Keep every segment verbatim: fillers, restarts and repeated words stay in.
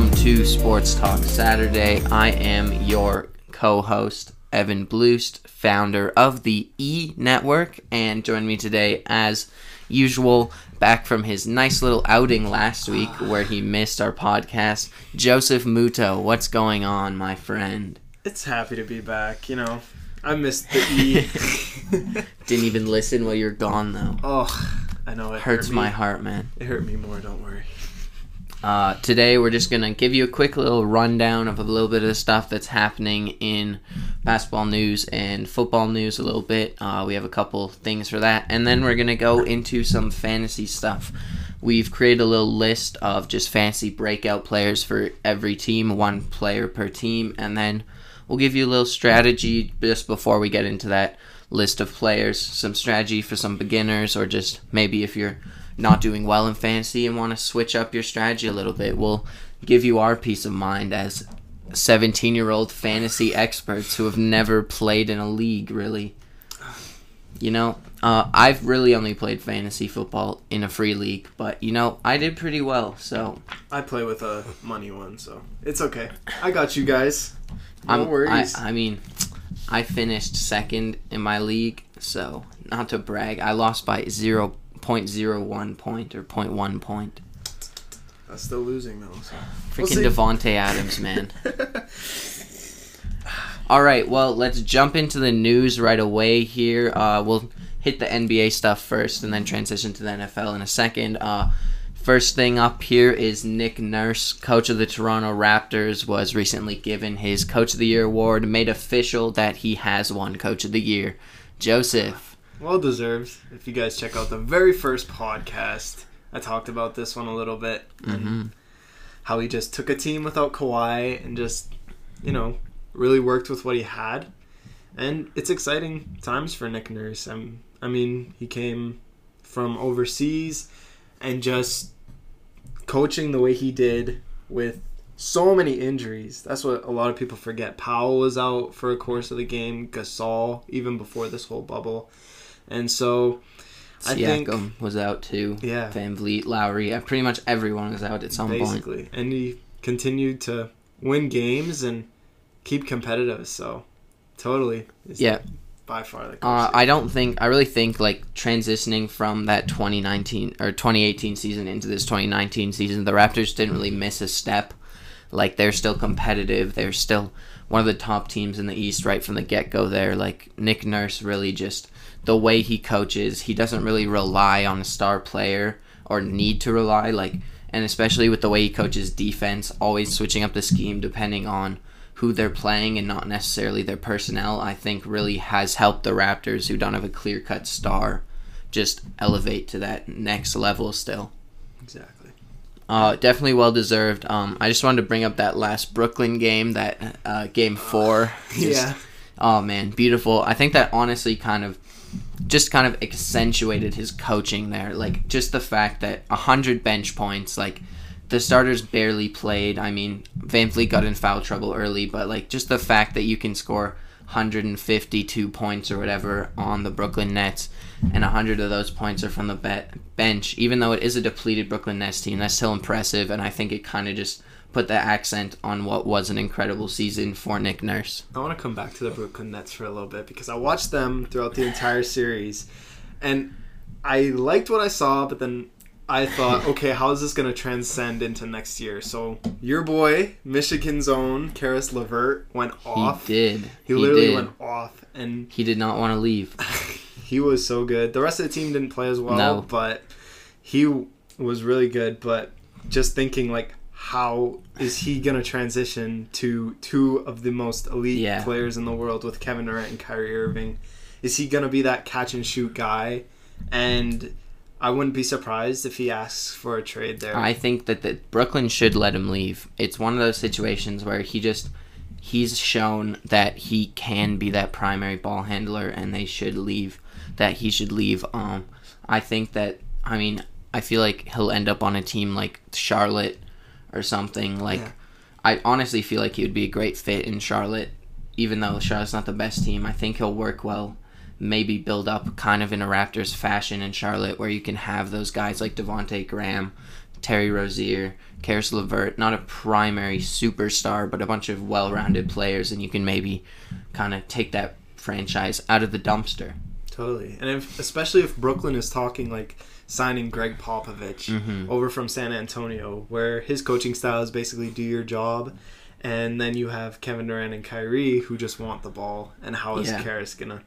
Welcome to Sports Talk Saturday. I am your co-host, Evan Bluest, founder of the E Network, and join me today as usual, back from his nice little outing last week where he missed our podcast, Joseph Muto. What's going on, my friend? It's happy to be back, you know. I missed the E. Didn't even listen while you were gone, though. Oh, I know. It hurts hurt my heart, man. It hurt me more, don't worry. Uh, today we're just going to give you a quick little rundown of a little bit of the stuff that's happening in basketball news and football news a little bit. Uh, we have a couple things for that. And then we're going to go into some fantasy stuff. We've created a little list of just fantasy breakout players for every team, one player per team. And then we'll give you a little strategy just before we get into that list of players, some strategy for some beginners, or just maybe if you're not doing well in fantasy and want to switch up your strategy a little bit. We'll give you our peace of mind as seventeen-year-old fantasy experts who have never played in a league, really. You know, uh, I've really only played fantasy football in a free league, but, you know, I did pretty well, so. I play with a money one, so it's okay. I got you guys. No I'm, worries. I, I mean, I finished second in my league, so not to brag. I lost by zero zero point zero one point or zero point one point. That's still losing, though. So. Freaking we'll Devontae Adams, man. All right, well, let's jump into the news right away here. Uh, we'll hit the N B A stuff first and then transition to the N F L in a second. Uh, first thing up here is Nick Nurse, coach of the Toronto Raptors, was recently given his Coach of the Year award, made official that he has won Coach of the Year. Joseph. Well deserved. If you guys check out the very first podcast, I talked about this one a little bit. Mm-hmm. How he just took a team without Kawhi and just, you know, really worked with what he had. And it's exciting times for Nick Nurse. I'm, I mean, he came from overseas and just coaching the way he did with so many injuries. That's what a lot of people forget. Powell was out for a course of the game. Gasol, even before this whole bubble. And so, I Siakam think was out too. Yeah, Van Vliet, Lowry, pretty much everyone was out at some basically. point. And he continued to win games and keep competitive. So, totally, is yeah, by far the. Uh, I don't think I really think like transitioning from that twenty nineteen or twenty eighteen season into this twenty nineteen season, the Raptors didn't really miss a step. Like they're still competitive. They're still one of the top teams in the East right from the get go. There, like Nick Nurse really just. The way he coaches, he doesn't really rely on a star player or need to rely, like, and especially with the way he coaches defense, always switching up the scheme depending on who they're playing and not necessarily their personnel, I think really has helped the Raptors, who don't have a clear-cut star, just elevate to that next level still. Exactly. Uh, definitely well-deserved. Um, I just wanted to bring up that last Brooklyn game, that uh, game four. Just, yeah. Oh, man, beautiful. I think that honestly kind of just kind of accentuated his coaching there. Like, just the fact that one hundred bench points, like, the starters barely played. I mean, Van Vliet got in foul trouble early, but, like, just the fact that you can score one hundred fifty-two points or whatever on the Brooklyn Nets, and one hundred of those points are from the be- bench, even though it is a depleted Brooklyn Nets team, that's still impressive, and I think it kind of just put the accent on what was an incredible season for Nick Nurse. I want to come back to the Brooklyn Nets for a little bit because I watched them throughout the entire series, and I liked what I saw, but then I thought, okay, how is this going to transcend into next year? So your boy, Michigan's own, Caris LeVert, went off. He did. He, he literally did. went off. and He did not want to leave. He was so good. The rest of the team didn't play as well, no. but he was really good. But just thinking, like, how is he going to transition to two of the most elite yeah. players in the world with Kevin Durant and Kyrie Irving? Is he going to be that catch-and-shoot guy? And I wouldn't be surprised if he asks for a trade there. I think that the, Brooklyn should let him leave. It's one of those situations where he just he's shown that he can be that primary ball handler, and they should leave, that he should leave. Um, I think that, I mean, I feel like he'll end up on a team like Charlotte, or something like yeah. I honestly feel like he would be a great fit in Charlotte, even though Charlotte's not the best team. I think he'll work well, maybe build up kind of in a Raptors fashion in Charlotte where you can have those guys like Devontae Graham, Terry Rozier, Caris LeVert, not a primary superstar, but a bunch of well-rounded players, and you can maybe kind of take that franchise out of the dumpster. Totally. And if, especially if Brooklyn is talking like signing Greg Popovich mm-hmm. over from San Antonio, where his coaching style is basically do your job, and then you have Kevin Durant and Kyrie who just want the ball, and how is yeah. Caris going to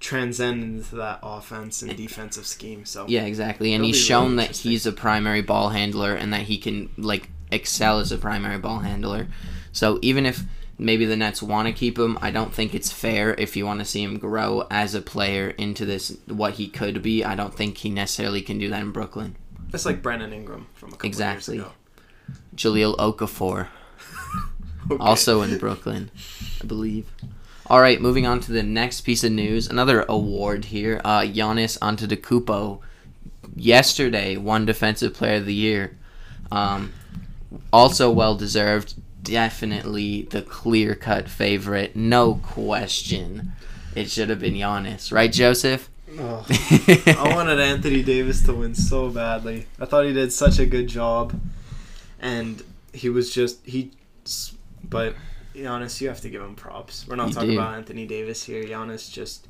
transcend into that offense and defensive scheme? So yeah, exactly. And he's shown really that he's a primary ball handler and that he can like excel as a primary ball handler. So even if maybe the Nets want to keep him, I don't think it's fair if you want to see him grow as a player into this, what he could be. I don't think he necessarily can do that in Brooklyn. That's like Brandon Ingram from a couple exactly. years ago. Jahlil Okafor. okay. Also in Brooklyn, I believe. All right, moving on to the next piece of news. Another award here. Uh, Giannis Antetokounmpo yesterday won Defensive Player of the Year. Um, also well-deserved. Definitely the clear-cut favorite. No question. It should have been Giannis. Right, Joseph? Oh, I wanted Anthony Davis to win so badly. I thought he did such a good job. And he was just... he, but... Giannis, you have to give him props. We're not you talking do. about Anthony Davis here. Giannis just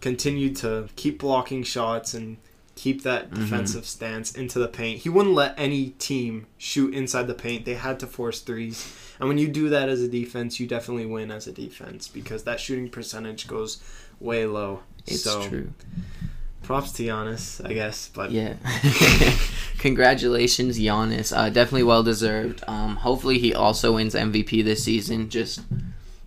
continued to keep blocking shots and keep that mm-hmm. defensive stance into the paint. He wouldn't let any team shoot inside the paint. They had to force threes. And when you do that as a defense, you definitely win as a defense because that shooting percentage goes way low. It's so, true. Props to Giannis, I guess. But yeah. Congratulations, Giannis. Uh, definitely well-deserved. Um, hopefully he also wins M V P this season, just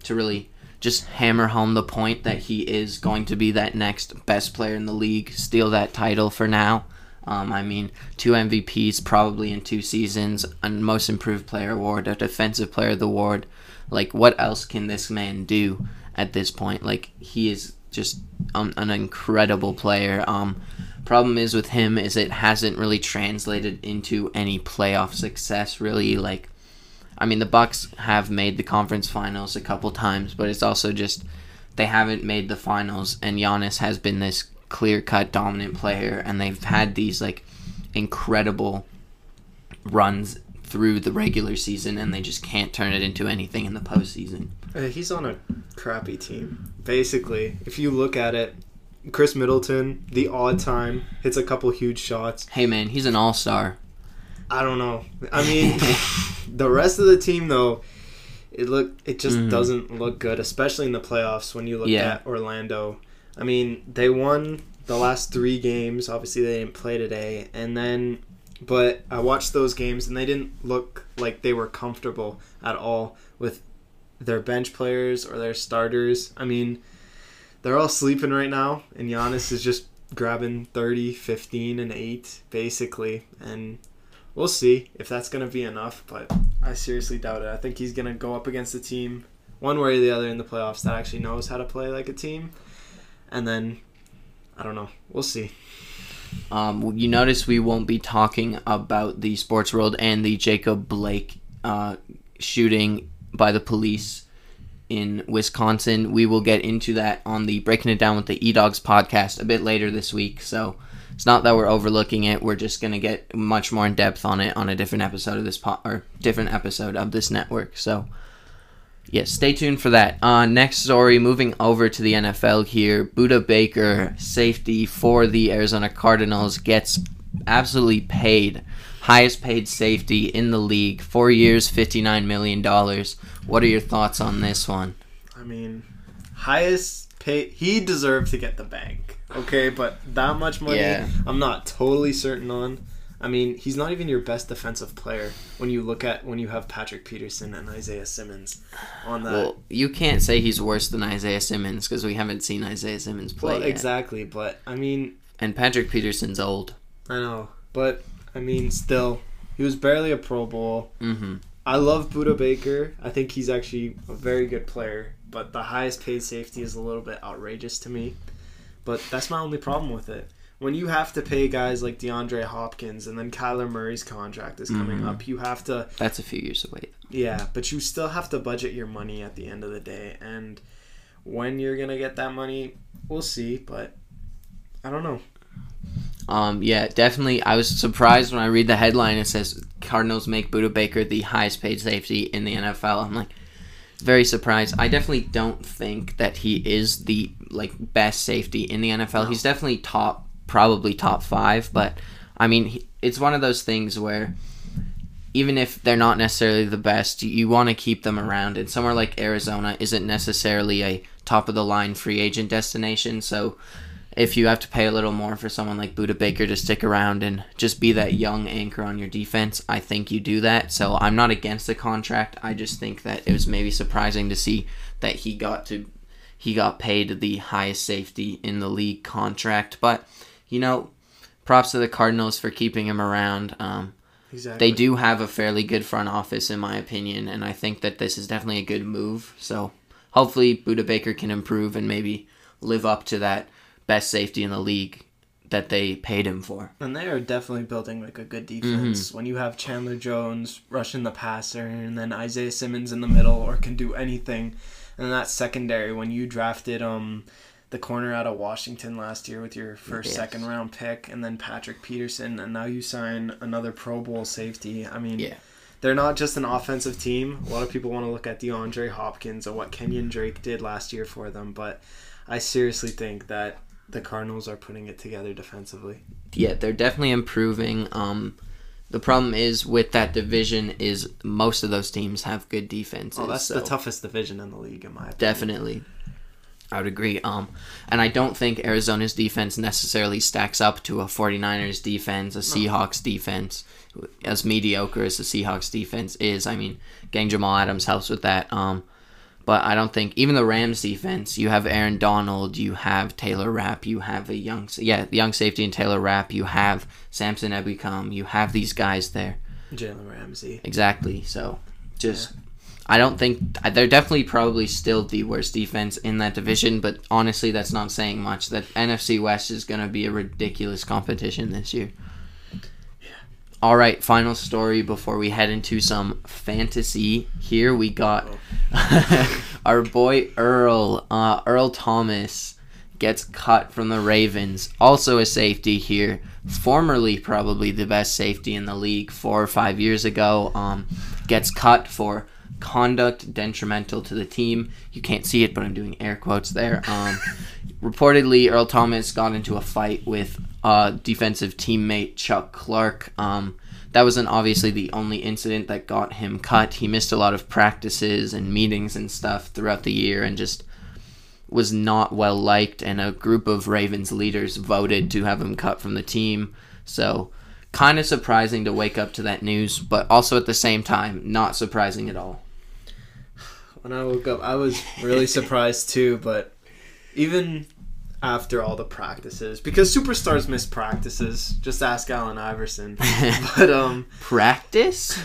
to really just hammer home the point that he is going to be that next best player in the league, steal that title for now. Um, I mean, two M V Ps probably in two seasons, a Most Improved Player award, a Defensive Player of the Award. Like, what else can this man do at this point? Like, he is... just um, an incredible player. Um, problem is with him is it hasn't really translated into any playoff success, really. Like, I mean, the Bucks have made the conference finals a couple times, but it's also just they haven't made the finals, and Giannis has been this clear-cut dominant player, and they've had these, like, incredible runs through the regular season, and they just can't turn it into anything in the postseason. Uh, he's on a crappy team. Basically, if you look at it, Chris Middleton, the odd time, hits a couple huge shots. Hey, man, he's an all-star. I don't know. I mean, the rest of the team, though, it look it just mm-hmm. doesn't look good, especially in the playoffs when you look yeah. at Orlando. I mean, they won the last three games. Obviously, they didn't play today. And then... but I watched those games, and they didn't look like they were comfortable at all with their bench players or their starters. I mean, they're all sleeping right now, and Giannis is just grabbing thirty, fifteen, and eight, basically. And we'll see if that's going to be enough, but I seriously doubt it. I think he's going to go up against a team one way or the other in the playoffs that actually knows how to play like a team. And then, I don't know. We'll see. Um, you notice we won't be talking about the sports world and the Jacob Blake uh, shooting by the police in Wisconsin. We will get into that on the Breaking It Down with the E-Dogs podcast a bit later this week. So it's not that we're overlooking it. We're just going to get much more in depth on it on a different episode of this po- or different episode of this network. So yes, yeah, stay tuned for that. Uh, next story, moving over to the N F L here. Budda Baker, safety for the Arizona Cardinals, gets absolutely paid. Highest paid safety in the league. Four years, fifty-nine million dollars. What are your thoughts on this one? I mean, highest pay. He deserved to get the bank, okay? But that much money, yeah. I'm not totally certain on. I mean, he's not even your best defensive player when you look at when you have Patrick Peterson and Isaiah Simmons on that. Well, you can't say he's worse than Isaiah Simmons because we haven't seen Isaiah Simmons play well, yet. Exactly, but I mean... and Patrick Peterson's old. I know, but I mean, still, he was barely a Pro Bowl. Mm-hmm. I love Budda Baker. I think he's actually a very good player, but the highest paid safety is a little bit outrageous to me. But that's my only problem with it. When you have to pay guys like DeAndre Hopkins and then Kyler Murray's contract is coming mm-hmm. up, you have to... that's a few years away. Yeah, but you still have to budget your money at the end of the day. And when you're going to get that money, we'll see. But I don't know. Um, yeah, definitely. I was surprised when I read the headline. It says Cardinals make Budda Baker the highest paid safety in the N F L. I'm like, very surprised. I definitely don't think that he is the like best safety in the N F L. No. He's definitely top, probably top five. But I mean, he, it's one of those things where even if they're not necessarily the best, you want to keep them around. And somewhere like Arizona isn't necessarily a top of the line free agent destination. So if you have to pay a little more for someone like Budda Baker to stick around and just be that young anchor on your defense, I think you do that. So I'm not against the contract. I just think that it was maybe surprising to see that he got to he got paid the highest safety in the league contract. But, you know, props to the Cardinals for keeping him around. Um, exactly. They do have a fairly good front office, in my opinion, and I think that this is definitely a good move. So hopefully Budda Baker can improve and maybe live up to that best safety in the league that they paid him for. And they are definitely building like a good defense. Mm-hmm. When you have Chandler Jones rushing the passer and then Isaiah Simmons in the middle or can do anything. And that secondary, when you drafted um the corner out of Washington last year with your first yes. second round pick and then Patrick Peterson, and now you sign another Pro Bowl safety. I mean, yeah. They're not just an offensive team. A lot of people want to look at DeAndre Hopkins or what Kenyon Drake did last year for them, but I seriously think that the Cardinals are putting it together defensively. Yeah, they're definitely improving. Um, the problem is with that division is most of those teams have good defenses. Oh, that's so the toughest division in the league, in my opinion. Definitely. I would agree. Um, and I don't think Arizona's defense necessarily stacks up to a forty-niners defense, a Seahawks defense, as mediocre as the Seahawks defense is. I mean, getting Jamal Adams helps with that. Um, But I don't think, even the Rams defense, you have Aaron Donald, you have Taylor Rapp, you have a young, yeah, young safety in Taylor Rapp, you have Samson Ebukam, you have these guys there. Jalen Ramsey. Exactly. So just, yeah. I don't think, they're definitely probably still the worst defense in that division, but honestly, that's not saying much. That N F C West is going to be a ridiculous competition this year. All right, final story before we head into some fantasy. Here we got our boy Earl. Uh, Earl Thomas gets cut from the Ravens. Also a safety here. Formerly probably the best safety in the league four or five years ago. Um, gets cut for conduct detrimental to the team. You can't see it, but I'm doing air quotes there. Um, reportedly, Earl Thomas got into a fight with Uh, defensive teammate Chuck Clark. Um, that wasn't obviously the only incident that got him cut. He missed a lot of practices and meetings and stuff throughout the year and just was not well liked, and a group of Ravens leaders voted to have him cut from the team. So kind of surprising to wake up to that news, but also at the same time not surprising at all. When I woke up, I was really surprised too, but even after all the practices, because superstars miss practices. Just ask Allen Iverson. But um, practice.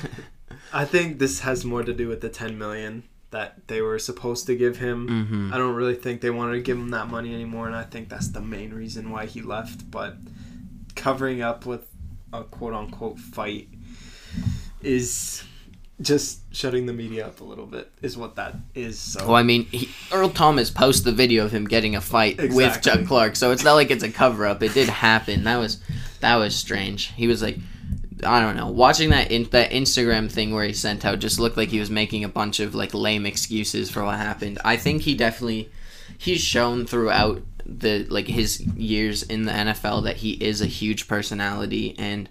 I think this has more to do with the ten million dollars that they were supposed to give him. Mm-hmm. I don't really think they wanted to give him that money anymore, and I think that's the main reason why he left. But covering up with a quote unquote fight is just shutting the media up a little bit is what that is. So. Well, I mean, he, Earl Thomas posted the video of him getting a fight exactly. with Chuck Clark, so it's not like it's a cover-up. It did happen. That was that was strange. He was like, I don't know, watching that in, that Instagram thing where he sent out just looked like he was making a bunch of like lame excuses for what happened. I think he definitely, he's shown throughout the like his years in the N F L that he is a huge personality, and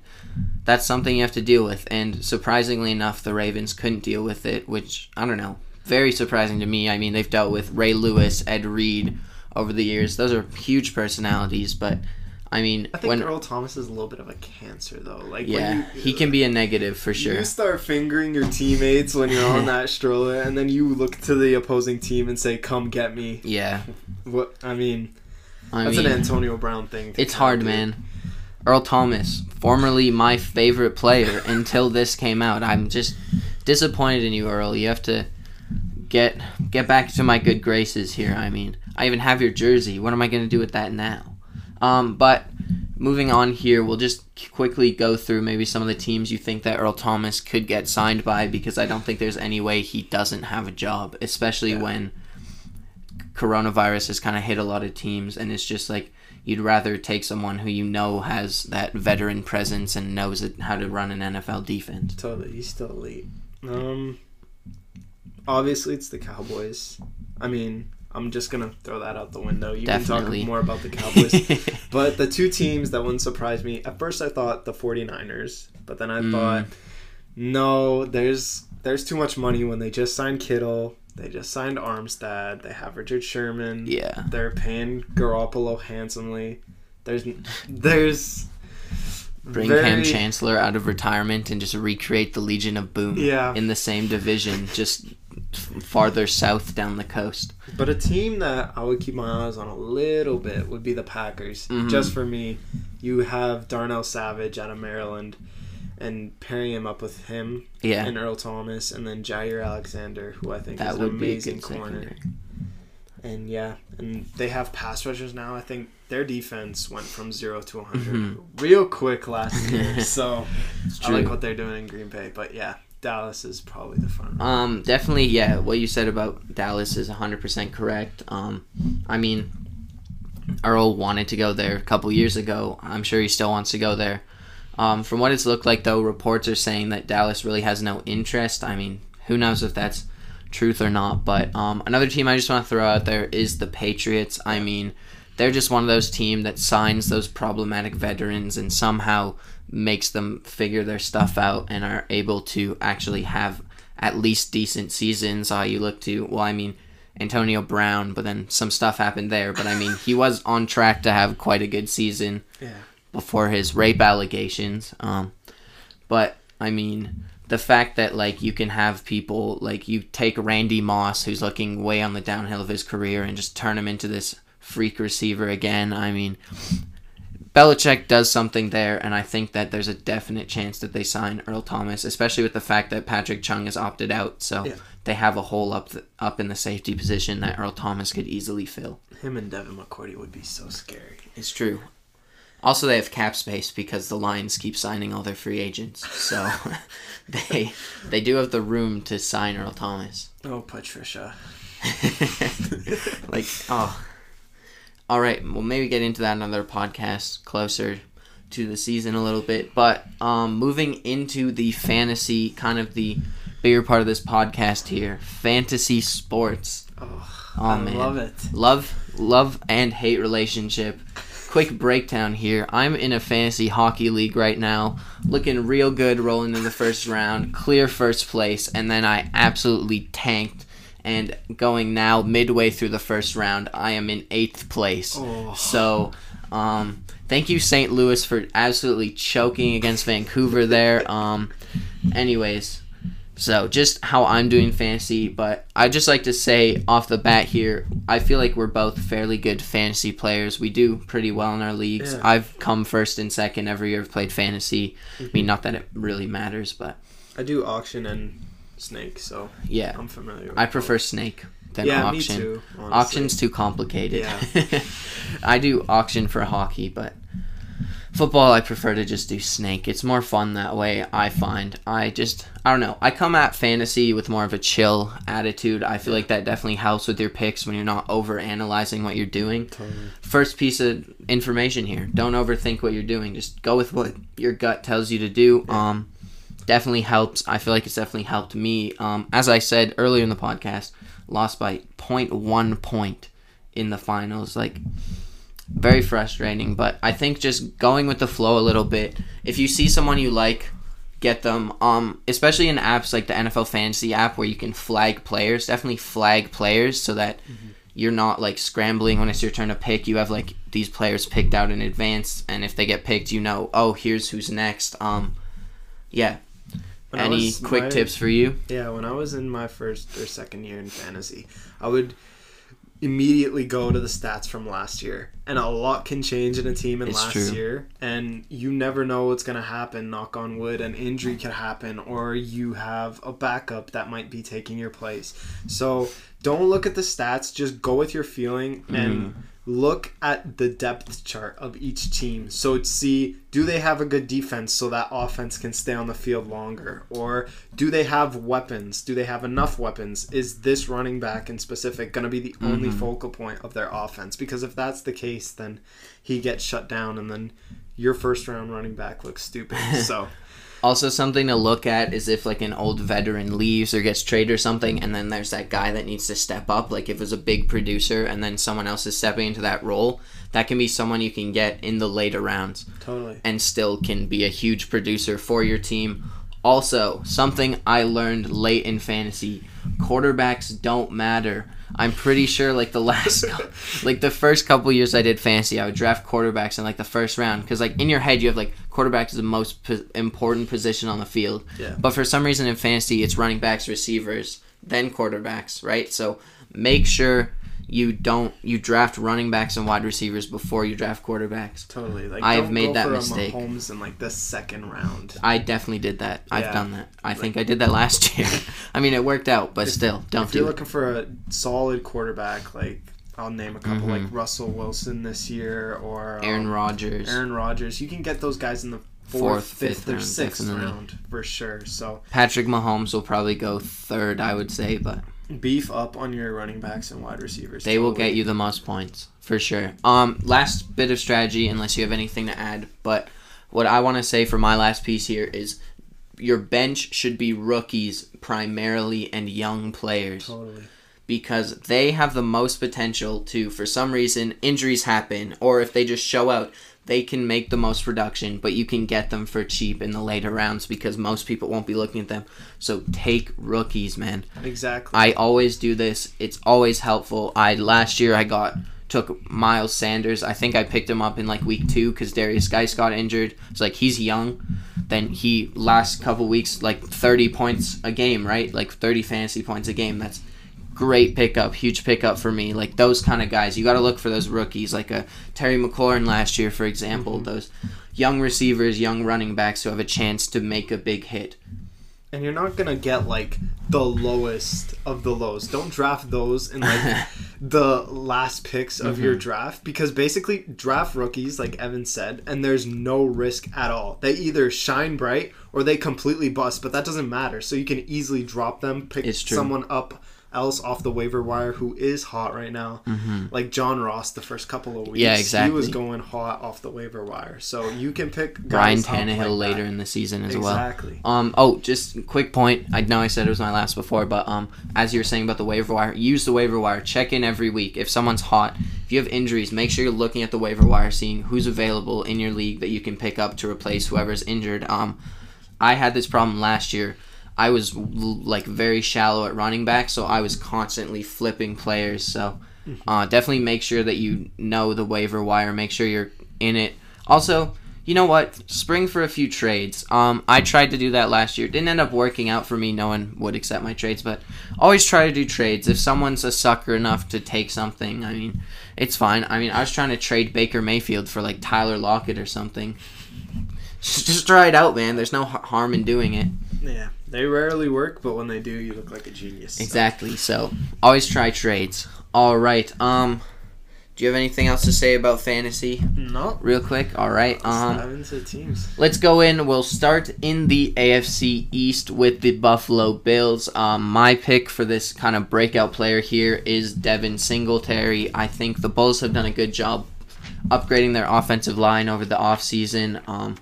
that's something you have to deal with. And surprisingly enough, the Ravens couldn't deal with it, which, I don't know, very surprising to me. I mean, they've dealt with Ray Lewis, Ed Reed over the years. Those are huge personalities, but, I mean, I think when, Earl Thomas is a little bit of a cancer, though. Like, yeah, you, he can be a negative, for sure. You start fingering your teammates when you're on that stroller, and then you look to the opposing team and say, come get me. Yeah. What I mean, I that's mean, an Antonio Brown thing. It's hard, man. Earl Thomas, formerly my favorite player until this came out. I'm just disappointed in you, Earl. You have to get get back to my good graces here. I mean, I even have your jersey. What am I going to do with that now? Um, but moving on here, we'll just quickly go through maybe some of the teams you think that Earl Thomas could get signed by, because I don't think there's any way he doesn't have a job, especially yeah. when coronavirus has kind of hit a lot of teams, and it's just like, you'd rather take someone who you know has that veteran presence and knows it, how to run an N F L defense. Totally. He's still elite. Um, obviously, it's the Cowboys. I mean, I'm just going to throw that out the window. You've Definitely. been talking more about the Cowboys. But the two teams that wouldn't surprise me, at first I thought the 49ers, but then I mm. thought, no, there's there's too much money when they just signed Kittle. They just signed Armstead. They have Richard Sherman. Yeah. They're paying Garoppolo handsomely. There's... there's Bring very... Cam Chancellor out of retirement and just recreate the Legion of Boom yeah. in the same division, just farther south down the coast. But a team that I would keep my eyes on a little bit would be the Packers. Mm-hmm. Just for me, you have Darnell Savage out of Maryland, and pairing him up with him yeah. and Earl Thomas, and then Jaire Alexander, who I think that is an amazing corner. Secondary. And yeah, and they have pass rushers now. I think their defense went from zero to one hundred mm-hmm. real quick last year. So I like what they're doing in Green Bay. But yeah, Dallas is probably the front. Um, definitely, yeah, what you said about Dallas is one hundred percent correct. Um, I mean, Earl wanted to go there a couple years ago. I'm sure he still wants to go there. Um, from what it's looked like, though, reports are saying that Dallas really has no interest. I mean, who knows if that's truth or not. But um, another team I just want to throw out there is the Patriots. I mean, they're just one of those teams that signs those problematic veterans and somehow makes them figure their stuff out and are able to actually have at least decent seasons. Uh, you look to, well, I mean, Antonio Brown, but then some stuff happened there. But, I mean, he was on track to have quite a good season. Yeah. Before his rape allegations. Um, but, I mean, the fact that, like, you can have people, like, you take Randy Moss, who's looking way on the downhill of his career, and just turn him into this freak receiver again. I mean, Belichick does something there, and I think that there's a definite chance that they sign Earl Thomas, especially with the fact that Patrick Chung has opted out, so yeah. they have a hole up th- up in the safety position that Earl Thomas could easily fill. Him and Devin McCourty would be so scary. It's true. Also, they have cap space because the Lions keep signing all their free agents. So they they do have the room to sign Earl Thomas. Oh, Patricia. Like, oh. All right, we'll maybe get into that in another podcast closer to the season a little bit. But um, moving into the fantasy, kind of the bigger part of this podcast here, fantasy sports. Oh, oh I man. love it. Love, love and hate relationship. Quick breakdown here. I'm in a fantasy hockey league right now, looking real good, rolling in the first round, clear first place, and then I absolutely tanked, and going now midway through the first round, I am in eighth place. Oh. So, um, thank you, Saint Louis, for absolutely choking against Vancouver there. Um, anyways, so just how I'm doing fantasy, but I'd just like to say off the bat here, I feel like we're both fairly good fantasy players. We do pretty well in our leagues. Yeah. I've come first and second every year I've played fantasy. Mm-hmm. I mean, not that it really matters, but... I do auction and snake, so yeah. I'm familiar with I both. prefer snake than yeah, auction. Me too, honestly. Auction's too complicated. Yeah. I do auction for hockey, but... Football, I prefer to just do snake. It's more fun that way, I find. I just, I don't know. I come at fantasy with more of a chill attitude. I feel like that definitely helps with your picks when you're not overanalyzing what you're doing. Totally. First piece of information here. Don't overthink what you're doing. Just go with what your gut tells you to do. Um, definitely helps. I feel like it's definitely helped me. Um, as I said earlier in the podcast, lost by zero point one point in the finals. Like... Very frustrating, but I think just going with the flow a little bit. If you see someone you like, get them. Um, especially in apps like the N F L Fantasy app where you can flag players. Definitely flag players so that mm-hmm. you're not like scrambling when it's your turn to pick. You have like these players picked out in advance, and if they get picked, you know, oh, here's who's next. Um, yeah. When Any was, quick my, tips for you? Yeah, when I was in my first or second year in fantasy, I would... immediately go to the stats from last year, and a lot can change in a team in it's last true. year, and you never know what's going to happen. Knock on wood, an injury could happen, or you have a backup that might be taking your place. So don't look at the stats, just go with your feeling, and mm. look at the depth chart of each team. So to see, do they have a good defense so that offense can stay on the field longer? Or do they have weapons? Do they have enough weapons? Is this running back in specific going to be the mm-hmm. only focal point of their offense? Because if that's the case, then he gets shut down, and then your first round running back looks stupid. So also something to look at is if like an old veteran leaves or gets traded or something, and then there's that guy that needs to step up. Like if it was a big producer and then someone else is stepping into that role, that can be someone you can get in the later rounds. Totally. And still can be a huge producer for your team. Also, something I learned late in fantasy, quarterbacks don't matter. I'm pretty sure like the last like the first couple years I did fantasy, I would draft quarterbacks in like the first round, because like in your head you have like quarterbacks is the most po- important position on the field. Yeah. But for some reason in fantasy it's running backs, receivers, then quarterbacks, right? So make sure you don't you draft running backs and wide receivers before you draft quarterbacks. Totally. Like I've don't made go that for mistake. Mahomes in like the second round. I definitely did that. Yeah. I've done that. I like, think I did that last year. I mean, it worked out, but if, still, don't do it. If you're looking for a solid quarterback, like I'll name a couple, mm-hmm. like Russell Wilson this year or um, Aaron Rodgers. Aaron Rodgers. You can get those guys in the fourth, fifth, or sixth round for sure. So Patrick Mahomes will probably go third, I would say, but beef up on your running backs and wide receivers. They totally will get you the most points, for sure. Um, last bit of strategy, unless you have anything to add, but what I want to say for my last piece here is your bench should be rookies primarily and young players. Totally. Because they have the most potential to, for some reason, injuries happen, or if they just show out, they can make the most production, but you can get them for cheap in the later rounds because most people won't be looking at them. So take rookies, man. Exactly. I always do this. It's always helpful. I last year I got took Miles Sanders. I think I picked him up in like week two because Darius Geis got injured. It's like he's young. Then he last couple weeks like thirty points a game, right? Like thirty fantasy points a game. That's great pickup, huge pickup for me. Like those kind of guys, you got to look for those rookies, like a Terry McLaurin last year, for example. Mm-hmm. Those young receivers, young running backs who have a chance to make a big hit. And you're not gonna get like the lowest of the lows. Don't draft those in like the last picks of mm-hmm. your draft, because basically draft rookies, like Evan said, and there's no risk at all. They either shine bright or they completely bust, but that doesn't matter. So you can easily drop them, pick someone up else off the waiver wire who is hot right now, mm-hmm. like John Ross the first couple of weeks. Yeah, exactly. He was going hot off the waiver wire. So you can pick guys Ryan Tannehill like later that. in the season as exactly. well. Exactly. Um, oh, just quick point. I know I said it was my last before, but um, as you were saying about the waiver wire, use the waiver wire. Check in every week. If someone's hot, if you have injuries, make sure you're looking at the waiver wire, seeing who's available in your league that you can pick up to replace whoever's injured. Um, I had this problem last year. I was like very shallow at running back, so I was constantly flipping players. So uh, definitely make sure that you know the waiver wire. Make sure you're in it. Also, you know what? Spring for a few trades. Um, I tried to do that last year. Didn't end up working out for me. No one would accept my trades, but always try to do trades. If someone's a sucker enough to take something, I mean, it's fine. I mean, I was trying to trade Baker Mayfield for like Tyler Lockett or something. Just try it out, man. There's no harm in doing it. Yeah. They rarely work, but when they do, you look like a genius. So. Exactly. So, always try trades. All right. Um, do you have anything else to say about fantasy? No. Real quick. All right. Let's um, dive into the teams. Let's go in. We'll start in the A F C East with the Buffalo Bills. Um, my pick for this kind of breakout player here is Devin Singletary. I think the Bulls have done a good job upgrading their offensive line over the offseason. Um,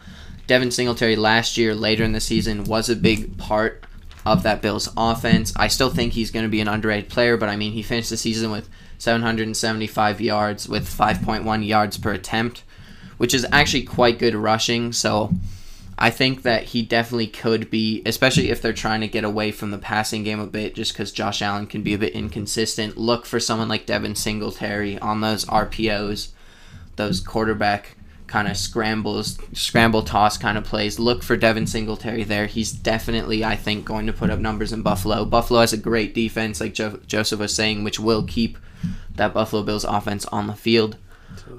Devin Singletary last year, later in the season, was a big part of that Bills offense. I still think he's going to be an underrated player, but I mean, he finished the season with seven hundred seventy-five yards with five point one yards per attempt, which is actually quite good rushing. So I think that he definitely could be, especially if they're trying to get away from the passing game a bit, just because Josh Allen can be a bit inconsistent. Look for someone like Devin Singletary on those R P Os, those quarterback kind of scrambles, scramble toss kind of plays. Look for Devin Singletary there. He's definitely, I think, going to put up numbers in Buffalo. Buffalo has a great defense, like jo- Joseph was saying, which will keep that Buffalo Bills offense on the field.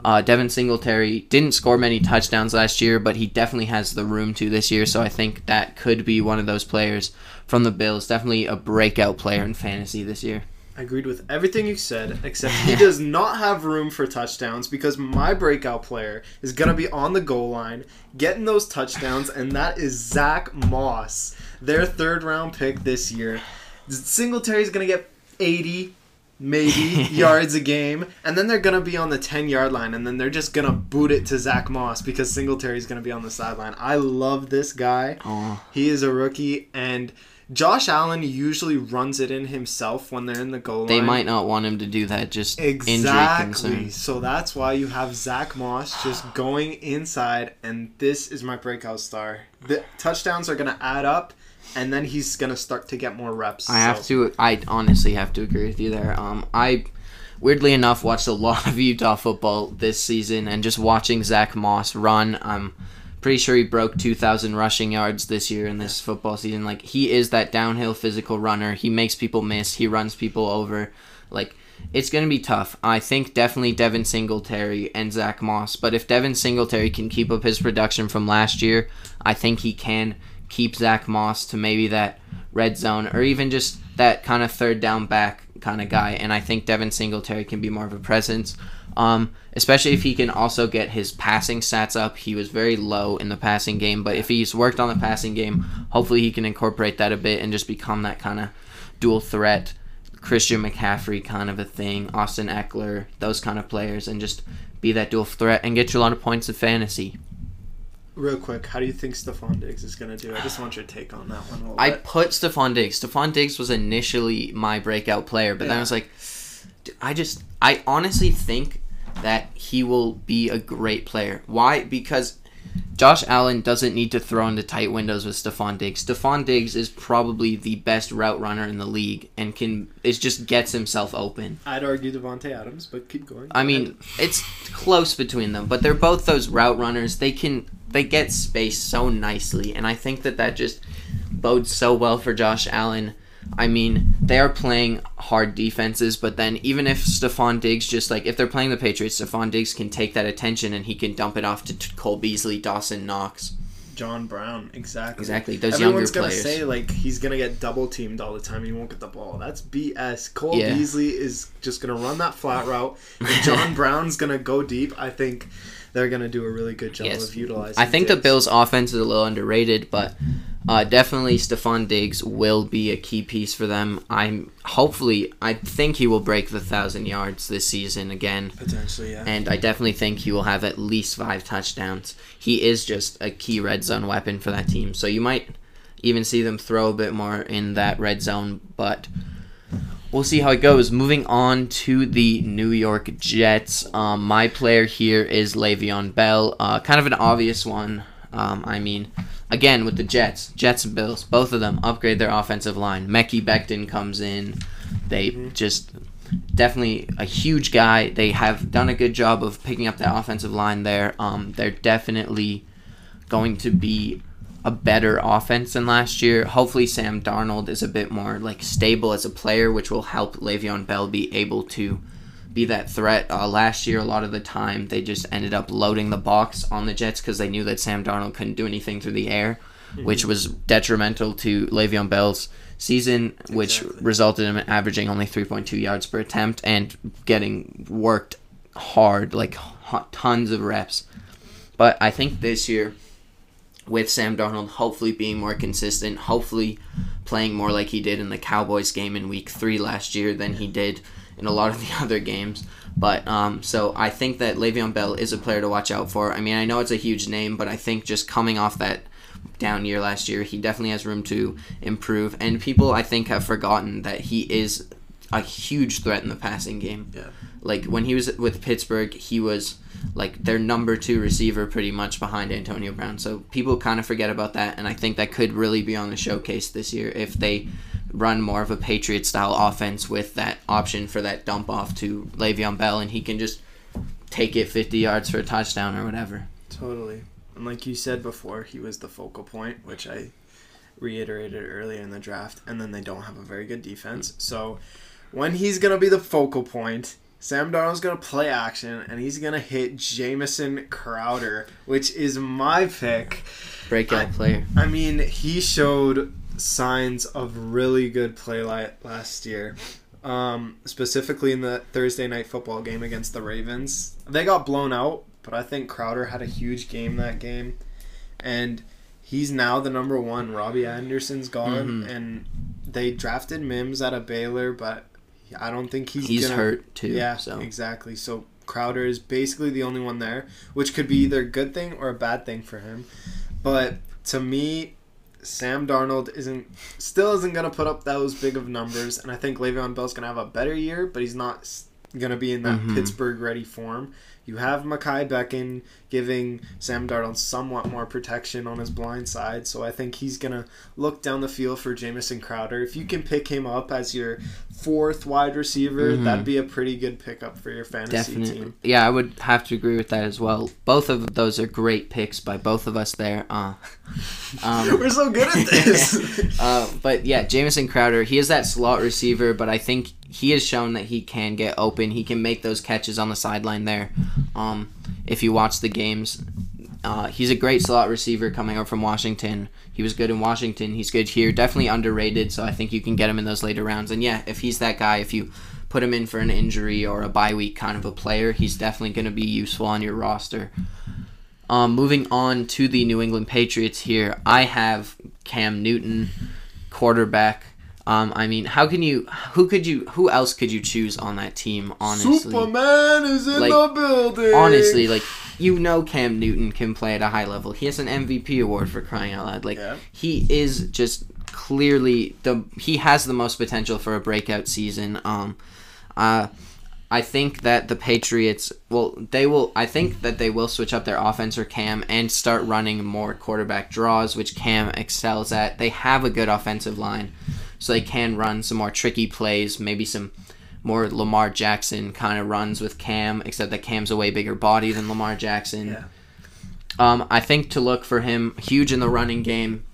Uh, Devin Singletary didn't score many touchdowns last year, but he definitely has the room to this year, so I think that could be one of those players from the Bills. Definitely a breakout player in fantasy this year. I agreed with everything you said, except he does not have room for touchdowns because my breakout player is going to be on the goal line getting those touchdowns, and that is Zach Moss, their third-round pick this year. Singletary's going to get eighty, maybe, yards a game, and then they're going to be on the ten-yard line, and then they're just going to boot it to Zach Moss because Singletary's going to be on the sideline. I love this guy. Aww. He is a rookie, and Josh Allen usually runs it in himself when they're in the goal line. They might not want him to do that, just exactly. injury concerns. So that's why you have Zach Moss just going inside, and this is my breakout star. The touchdowns are going to add up, and then he's going to start to get more reps. I so. have to. I honestly have to agree with you there. Um, I, weirdly enough, watched a lot of Utah football this season, and just watching Zach Moss run, um. pretty sure he broke two thousand rushing yards this year in this football season. Like, he is that downhill physical runner. He makes people miss. He runs people over. Like, it's going to be tough. I think definitely Devin Singletary and Zach Moss. But if Devin Singletary can keep up his production from last year, I think he can keep Zach Moss to maybe that red zone or even just that kind of third down back kind of guy. And I think Devin Singletary can be more of a presence. Um, especially if he can also get his passing stats up. He was very low in the passing game, but if he's worked on the passing game, hopefully he can incorporate that a bit and just become that kind of dual threat, Christian McCaffrey kind of a thing, Austin Eckler, those kind of players, and just be that dual threat and get you a lot of points in fantasy. Real quick, how do you think Stephon Diggs is going to do? I just want your take on that one. I bit. put Stephon Diggs. Stephon Diggs was initially my breakout player, but yeah. then I was like, I just, I honestly think that he will be a great player. Why? Because Josh Allen doesn't need to throw into tight windows with Stephon Diggs. Stephon Diggs is probably the best route runner in the league and can it just gets himself open. I'd argue Devontae Adams, but keep going. I mean, it's close between them, but they're both those route runners. They can they get space so nicely, and I think that that just bodes so well for Josh Allen. I mean, they are playing hard defenses, but then even if Stephon Diggs just, like, if they're playing the Patriots, Stephon Diggs can take that attention and he can dump it off to t- Cole Beasley, Dawson Knox. John Brown, exactly. Exactly, those Everyone's younger players. Everyone's going to say, like, he's going to get double-teamed all the time and he won't get the ball. That's B S. Cole yeah. Beasley is just going to run that flat route, and John Brown's going to go deep. I think they're going to do a really good job yes. of utilizing I think Diggs. The Bills' offense is a little underrated, but Uh, definitely Stephon Diggs will be a key piece for them. I'm hopefully I think he will break the thousand yards this season again. Potentially, yeah. And I definitely think he will have at least five touchdowns. He is just a key red zone weapon for that team. So you might even see them throw a bit more in that red zone, but we'll see how it goes. Moving on to the New York Jets. Um, my player here is Le'Veon Bell. Uh, kind of an obvious one. Um, I mean, again, with the Jets, Jets and Bills, both of them upgrade their offensive line. Mekhi Becton comes in. They mm-hmm. just definitely a huge guy. They have done a good job of picking up that offensive line there. Um, they're definitely going to be a better offense than last year. Hopefully Sam Darnold is a bit more like stable as a player, which will help Le'Veon Bell be able to be that threat. Uh, last year, a lot of the time, they just ended up loading the box on the Jets because they knew that Sam Darnold couldn't do anything through the air, mm-hmm. which was detrimental to Le'Veon Bell's season, which exactly. resulted in him averaging only three point two yards per attempt and getting worked hard, like hot, tons of reps. But I think this year, with Sam Darnold hopefully being more consistent, hopefully playing more like he did in the Cowboys game in week three last year than he did in a lot of the other games. But um, so I think that Le'Veon Bell is a player to watch out for. I mean, I know it's a huge name, but I think just coming off that down year last year, he definitely has room to improve. And people, I think, have forgotten that he is a huge threat in the passing game. Yeah. Like, when he was with Pittsburgh, he was, like, their number two receiver pretty much behind Antonio Brown. So people kind of forget about that, and I think that could really be on the showcase this year if they run more of a Patriot-style offense with that option for that dump-off to Le'Veon Bell, and he can just take it fifty yards for a touchdown or whatever. Totally. And like you said before, he was the focal point, which I reiterated earlier in the draft, and then they don't have a very good defense. So when he's going to be the focal point, Sam Darnold's going to play action, and he's going to hit Jamison Crowder, which is my pick. Breakout I, player. I mean, he showed signs of really good play last year. um, specifically in the Thursday night football game against the Ravens. They got blown out, but I think Crowder had a huge game that game. And he's now the number one. Robbie Anderson's gone, mm-hmm. and they drafted Mims out of Baylor, but I don't think he's He's gonna, hurt, too. Yeah, so. Exactly. So Crowder is basically the only one there, which could be either a good thing or a bad thing for him. But to me, Sam Darnold isn't still isn't going to put up those big of numbers, and I think Le'Veon Bell's going to have a better year, but he's not going to be in that mm-hmm. Pittsburgh-ready form. You have Mekhi Becton giving Sam Darnold somewhat more protection on his blind side, so I think he's going to look down the field for Jamison Crowder. If you can pick him up as your fourth wide receiver, mm-hmm. that'd be a pretty good pickup for your fantasy Definitely. team. Yeah, I would have to agree with that as well. Both of those are great picks by both of us there. Uh, um, We're so good at this! uh, but yeah, Jamison Crowder, he is that slot receiver, but I think he has shown that he can get open. He can make those catches on the sideline there. Um, if you watch the games, uh, he's a great slot receiver coming up from Washington. He was good in Washington. He's good here. Definitely underrated, so I think you can get him in those later rounds. And, yeah, if he's that guy, if you put him in for an injury or a bye week kind of a player, he's definitely going to be useful on your roster. Um, moving on to the New England Patriots here, I have Cam Newton, quarterback. Um, I mean, how can you? Who could you? Who else could you choose on that team? Honestly, Superman is in like, the building. Honestly, like you know, Cam Newton can play at a high level. He has an M V P award for crying out loud. Like yeah. he is just clearly the he has the most potential for a breakout season. Um, uh, I think that the Patriots well they will. I think that they will switch up their offense for Cam and start running more quarterback draws, which Cam excels at. They have a good offensive line. So they can run some more tricky plays, maybe some more Lamar Jackson kind of runs with Cam, except that Cam's a way bigger body than Lamar Jackson. Yeah. Um, I think to look for him, huge in the running game,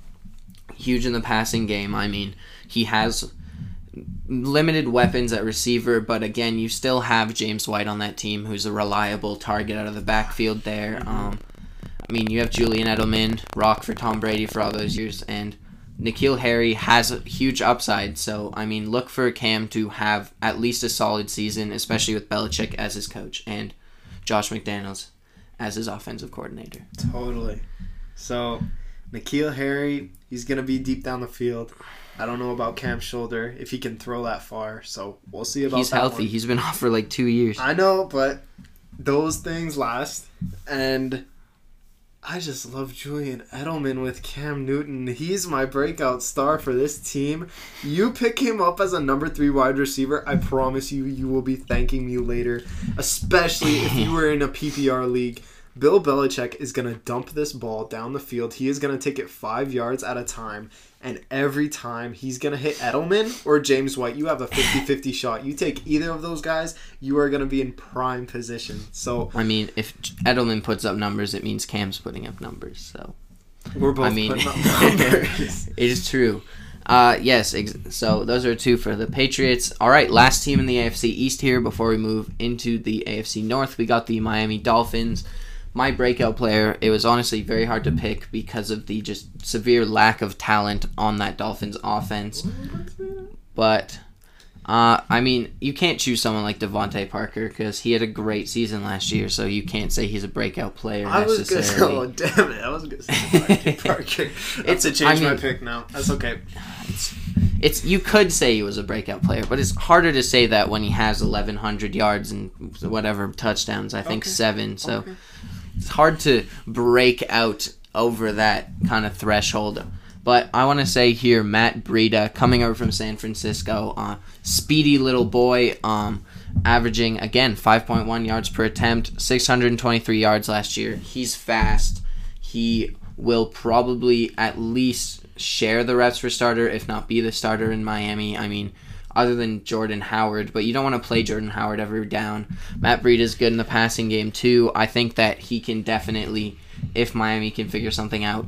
huge in the passing game. I mean, he has limited weapons at receiver, but again, you still have James White on that team, who's a reliable target out of the backfield there. Um, I mean, you have Julian Edelman, rock for Tom Brady for all those years, and N'Keal Harry has a huge upside, so, I mean, look for Cam to have at least a solid season, especially with Belichick as his coach and Josh McDaniels as his offensive coordinator. Totally. So, N'Keal Harry, he's going to be deep down the field. I don't know about Cam's shoulder, if he can throw that far, so we'll see about that. He's healthy. One. He's been off for like two years. I know, but those things last, and I just love Julian Edelman with Cam Newton. He's my breakout star for this team. You pick him up as a number three wide receiver, I promise you, you will be thanking me later, especially if you were in a P P R league. Bill Belichick is going to dump this ball down the field. He is going to take it five yards at a time, and every time he's going to hit Edelman or James White. You have a fifty-fifty shot. You take either of those guys, you are going to be in prime position. So I mean, if Edelman puts up numbers, it means Cam's putting up numbers. So we're both I mean, putting up numbers. It is true. Uh, yes, ex- so those are two for the Patriots. All right, last team in the A F C East here before we move into the A F C North. We got the Miami Dolphins. My breakout player, it was honestly very hard to pick because of the just severe lack of talent on that Dolphins offense. But, uh, I mean, you can't choose someone like Devontae Parker because he had a great season last year, so you can't say he's a breakout player I necessarily. I was going to say, oh, damn it, I was going to say Devontae Parker. I have to change I mean, my pick now. That's okay. It's, it's you could say he was a breakout player, but it's harder to say that when he has eleven hundred yards and whatever touchdowns, I think okay. seven, so... Okay. It's hard to break out over that kind of threshold. But I want to say here, Matt Breida, coming over from San Francisco, uh, speedy little boy, um, averaging, again, five point one yards per attempt, six hundred twenty-three yards last year. He's fast. He will probably at least share the reps for starter, if not be the starter in Miami. I mean, other than Jordan Howard, but you don't want to play Jordan Howard every down. Matt Breida is good in the passing game too. I think that he can definitely, if Miami can figure something out,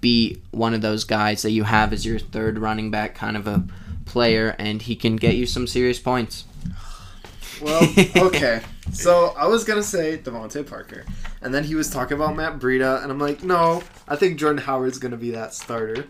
be one of those guys that you have as your third running back kind of a player, and he can get you some serious points. Well, okay. So I was going to say Devontae Parker, and then he was talking about Matt Breida, and I'm like, no, I think Jordan Howard's going to be that starter.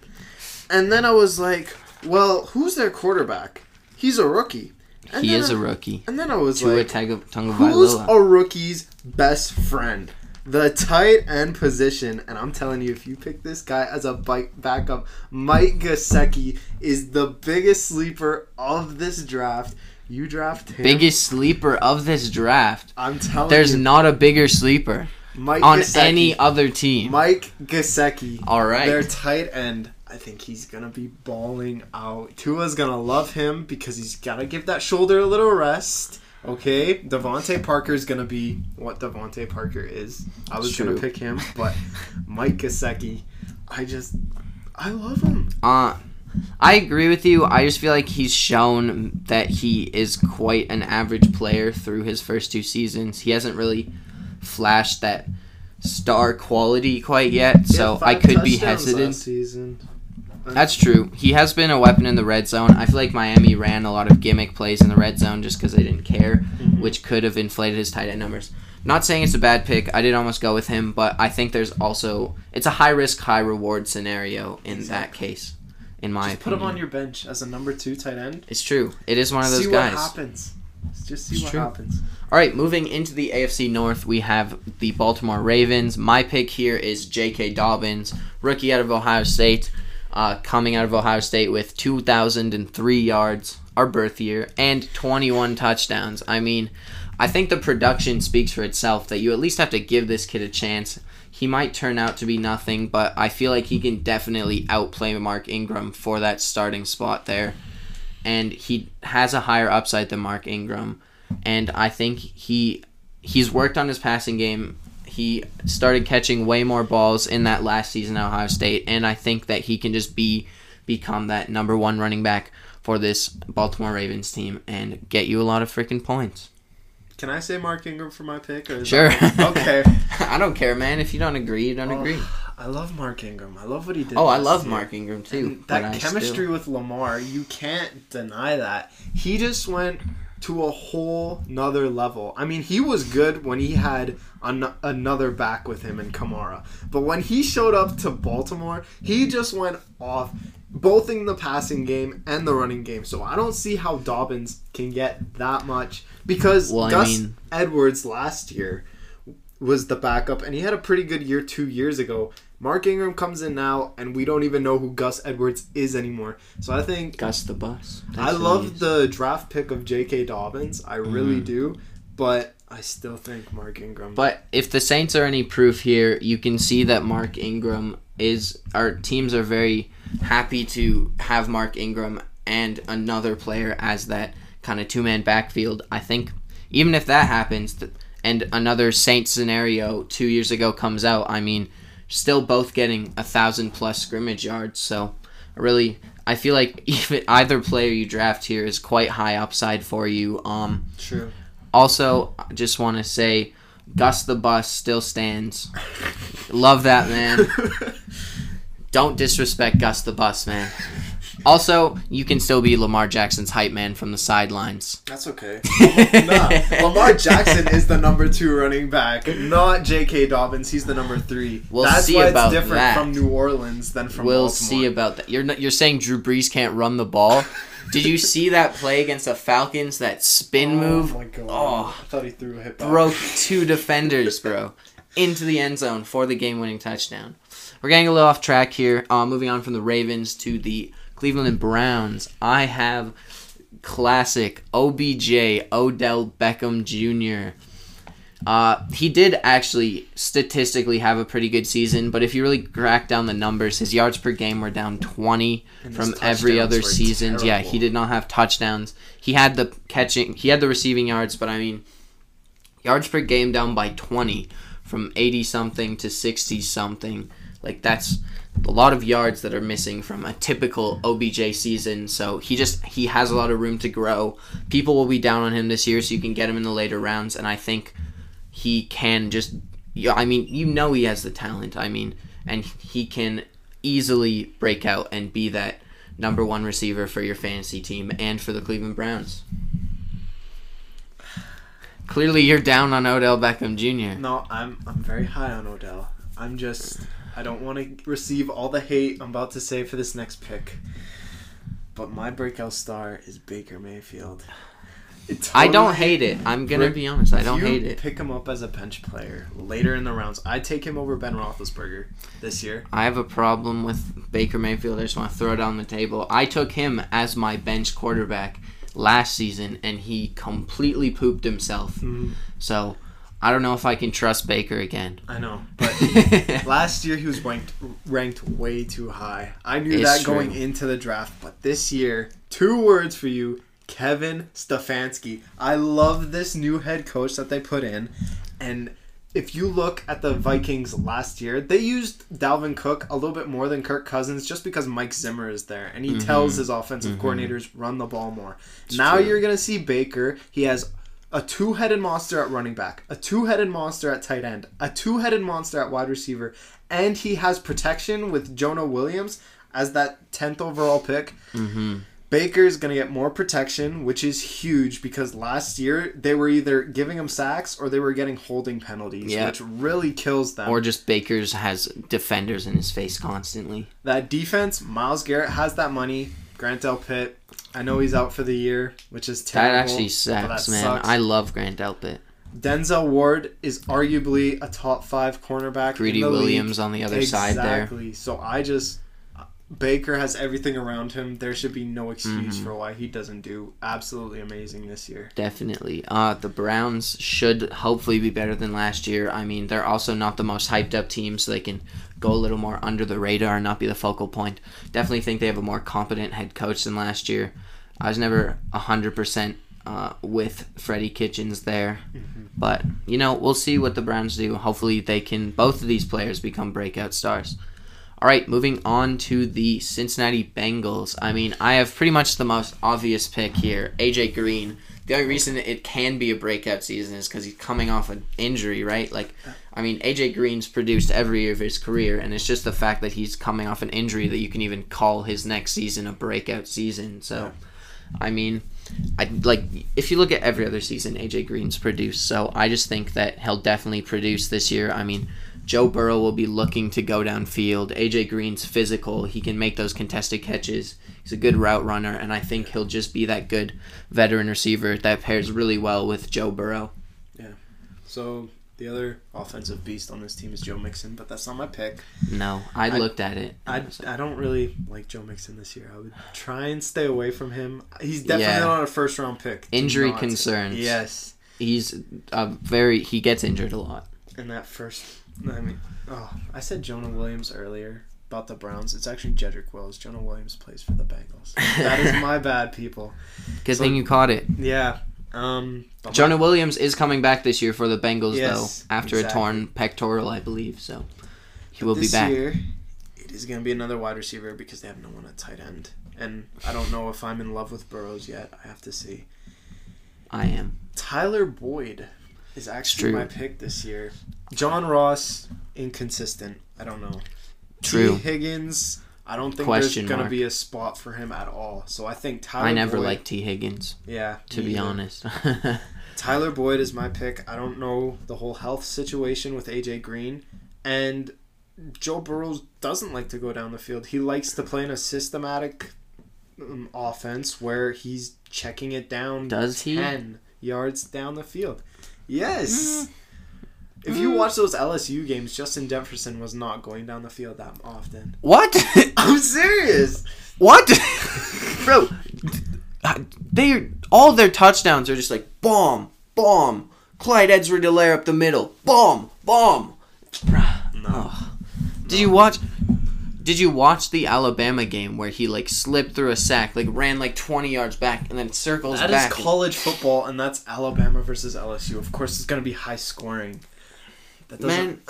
And then I was like, well, who's their quarterback? He's a rookie. And he is I, a rookie. And then I was Tua like, Tagovailoa. Who's a rookie's best friend? The tight end position. And I'm telling you, if you pick this guy as a bike backup, Mike Gesicki is the biggest sleeper of this draft. You draft him. Biggest sleeper of this draft. I'm telling There's you. There's not a bigger sleeper Mike on Gesicki. Any other team. Mike Gesicki. All right. Their tight end. I think he's going to be balling out. Tua's going to love him because he's got to give that shoulder a little rest. Okay? Devontae Parker's going to be what Devontae Parker is. I was going to pick him, but Mike Gesicki, I just, I love him. Uh, I agree with you. I just feel like he's shown that he is quite an average player through his first two seasons. He hasn't really flashed that star quality quite yet, so I could be hesitant. Season. That's true. He has been a weapon in the red zone. I feel like Miami ran a lot of gimmick plays in the red zone just because they didn't care, mm-hmm. which could have inflated his tight end numbers. Not saying it's a bad pick. I did almost go with him, but I think there's also... It's a high-risk, high-reward scenario in exactly. that case, in my just opinion. Just put him on your bench as a number two tight end. It's true. It is one of those see guys. See what happens. Just see it's what true. happens. All right, moving into the A F C North, we have the Baltimore Ravens. My pick here is J K. Dobbins, rookie out of Ohio State. Uh, coming out of Ohio State with two thousand three yards, our birth year, and twenty-one touchdowns. I mean, I think the production speaks for itself that you at least have to give this kid a chance. He might turn out to be nothing, but I feel like he can definitely outplay Mark Ingram for that starting spot there. And he has a higher upside than Mark Ingram. And I think he he's worked on his passing game. He started catching way more balls in that last season at Ohio State, and I think that he can just be become that number one running back for this Baltimore Ravens team and get you a lot of freaking points. Can I say Mark Ingram for my pick? Or sure. That... Okay. I don't care, man. If you don't agree, you don't oh, agree. I love Mark Ingram. I love what he did. Oh, I love year. Mark Ingram, too. And that chemistry still... with Lamar, you can't deny that. He just went... to a whole nother level. I mean, he was good when he had an- another back with him in Kamara. But when he showed up to Baltimore, he just went off both in the passing game and the running game. So I don't see how Dobbins can get that much because well, Gus mean... Edwards last year was the backup, and he had a pretty good year two years ago. Mark Ingram comes in now, and we don't even know who Gus Edwards is anymore. So I think... Gus the Bus. That's I love the draft pick of J K. Dobbins. I really mm. do. But I still think Mark Ingram... But if the Saints are any proof here, you can see that Mark Ingram is... Our teams are very happy to have Mark Ingram and another player as that kind of two-man backfield. I think even if that happens, and another Saints scenario two years ago comes out, I mean... Still both getting a thousand plus scrimmage yards, so really, I feel like even either player you draft here is quite high upside for you. Um, True. Also, I just want to say, Gus the Bus still stands. Love that man. Don't disrespect Gus the Bus, man. Also, you can still be Lamar Jackson's hype man from the sidelines. That's okay. Nah, Lamar Jackson is the number two running back, not J K. Dobbins. He's the number three. We'll That's see why about it's different that. From New Orleans than from We'll Baltimore. See about that. You're not, you're saying Drew Brees can't run the ball? Did you see that play against the Falcons, that spin oh, move? Oh, my God. Oh, I thought he threw a hip off. Broke two defenders, bro, into the end zone for the game-winning touchdown. We're getting a little off track here. Uh, moving on from the Ravens to the... Cleveland Browns. I have classic O B J, Odell Beckham Junior Uh, he did actually statistically have a pretty good season, but if you really crack down the numbers, his yards per game were down twenty and from every other season. Terrible. Yeah, he did not have touchdowns. He had the catching, he had the receiving yards, but I mean, yards per game down by twenty from eighty something to sixty something. Like that's a lot of yards that are missing from a typical O B J season. So he just he has a lot of room to grow. People will be down on him this year, so you can get him in the later rounds. And I think he can just, I mean, you know he has the talent. I mean, and he can easily break out and be that number one receiver for your fantasy team and for the Cleveland Browns. Clearly, you're down on Odell Beckham Junior No, I'm I'm very high on Odell. I'm just... I don't want to receive all the hate I'm about to say for this next pick. But my breakout star is Baker Mayfield. Totally, I don't hate it. I'm going to be honest. I don't hate it. Pick him up as a bench player later in the rounds. I take him over Ben Roethlisberger this year. I have a problem with Baker Mayfield. I just want to throw it on the table. I took him as my bench quarterback last season, and he completely pooped himself. Mm-hmm. So I don't know if I can trust Baker again. I know. But last year he was ranked, ranked way too high. I knew it's that going true. into the draft. But this year, two words for you. Kevin Stefanski. I love this new head coach that they put in. And if you look at the Vikings last year, they used Dalvin Cook a little bit more than Kirk Cousins just because Mike Zimmer is there. And he mm-hmm. tells his offensive mm-hmm. coordinators, run the ball more. It's now true. You're going to see Baker. He has a two-headed monster at running back, a two-headed monster at tight end, a two-headed monster at wide receiver, and he has protection with Jonah Williams as that tenth overall pick. Mm-hmm. Baker's going to get more protection, which is huge because last year they were either giving him sacks or they were getting holding penalties, yep. which really kills them. Or just Baker's has defenders in his face constantly. That defense, Myles Garrett has that money. Grant Delpit, I know he's out for the year, which is terrible. That actually sucks, that man. Sucks. I love Grant Delpit. Denzel Ward is arguably a top five cornerback. Greedy Williams league. on the other exactly. side there. Exactly. So I just... Baker has everything around him. There should be no excuse mm-hmm. for why he doesn't do absolutely amazing this year. Definitely. Uh, the Browns should hopefully be better than last year. I mean, they're also not the most hyped-up team, so they can go a little more under the radar and not be the focal point. Definitely think they have a more competent head coach than last year. I was never one hundred percent uh, with Freddie Kitchens there. Mm-hmm. But, you know, we'll see what the Browns do. Hopefully they can, both of these players, become breakout stars. All right, moving on to the Cincinnati Bengals. I mean, I have pretty much the most obvious pick here, A J Green. The only reason it can be a breakout season is because he's coming off an injury, right? Like, I mean, A J Green's produced every year of his career, and it's just the fact that he's coming off an injury that you can even call his next season a breakout season. So, I mean, I like if you look at every other season, A J Green's produced. So I just think that he'll definitely produce this year. I mean, Joe Burrow will be looking to go downfield. A J Green's physical. He can make those contested catches. He's a good route runner, and I think he'll just be that good veteran receiver that pairs really well with Joe Burrow. Yeah. So the other offensive beast on this team is Joe Mixon, but that's not my pick. No, I, I looked at it. I, I don't really like Joe Mixon this year. I would try and stay away from him. He's definitely yeah. not a first-round pick. Injury concerns. Say. Yes. He's a very. He gets injured a lot. In that first... I mean, oh, I said Jonah Williams earlier about the Browns. It's actually Jedrick Wills. Jonah Williams plays for the Bengals. That is my bad, people. Good so, thing you caught it. Yeah. Um, Jonah my... Williams is coming back this year for the Bengals, yes, though, after exactly. a torn pectoral, I believe. So he but will be back. This year, it is going to be another wide receiver because they have no one at tight end. And I don't know if I'm in love with Burrows yet. I have to see. I am. Tyler Boyd is actually my pick this year. John Ross, inconsistent. I don't know. True. T. Higgins, I don't think Question there's going to be a spot for him at all. So I think Tyler I never Boyd, liked T. Higgins. Yeah. To be either. honest. Tyler Boyd is my pick. I don't know the whole health situation with A J. Green. And Joe Burrow doesn't like to go down the field. He likes to play in a systematic um, offense where he's checking it down Does ten he? yards down the field. Yes. Mm-hmm. If you watch those L S U games, Justin Jefferson was not going down the field that often. What? I'm serious. What? Bro, they all their touchdowns are just like, bomb, bomb. Clyde Edwards-Helaire up the middle. Bomb, bomb. No. Oh. Did no. you watch... Did you watch the Alabama game where he, like, slipped through a sack, like, ran, like, twenty yards back and then circles back? That is college football, and that's Alabama versus L S U. Of course, it's going to be high scoring. That Man,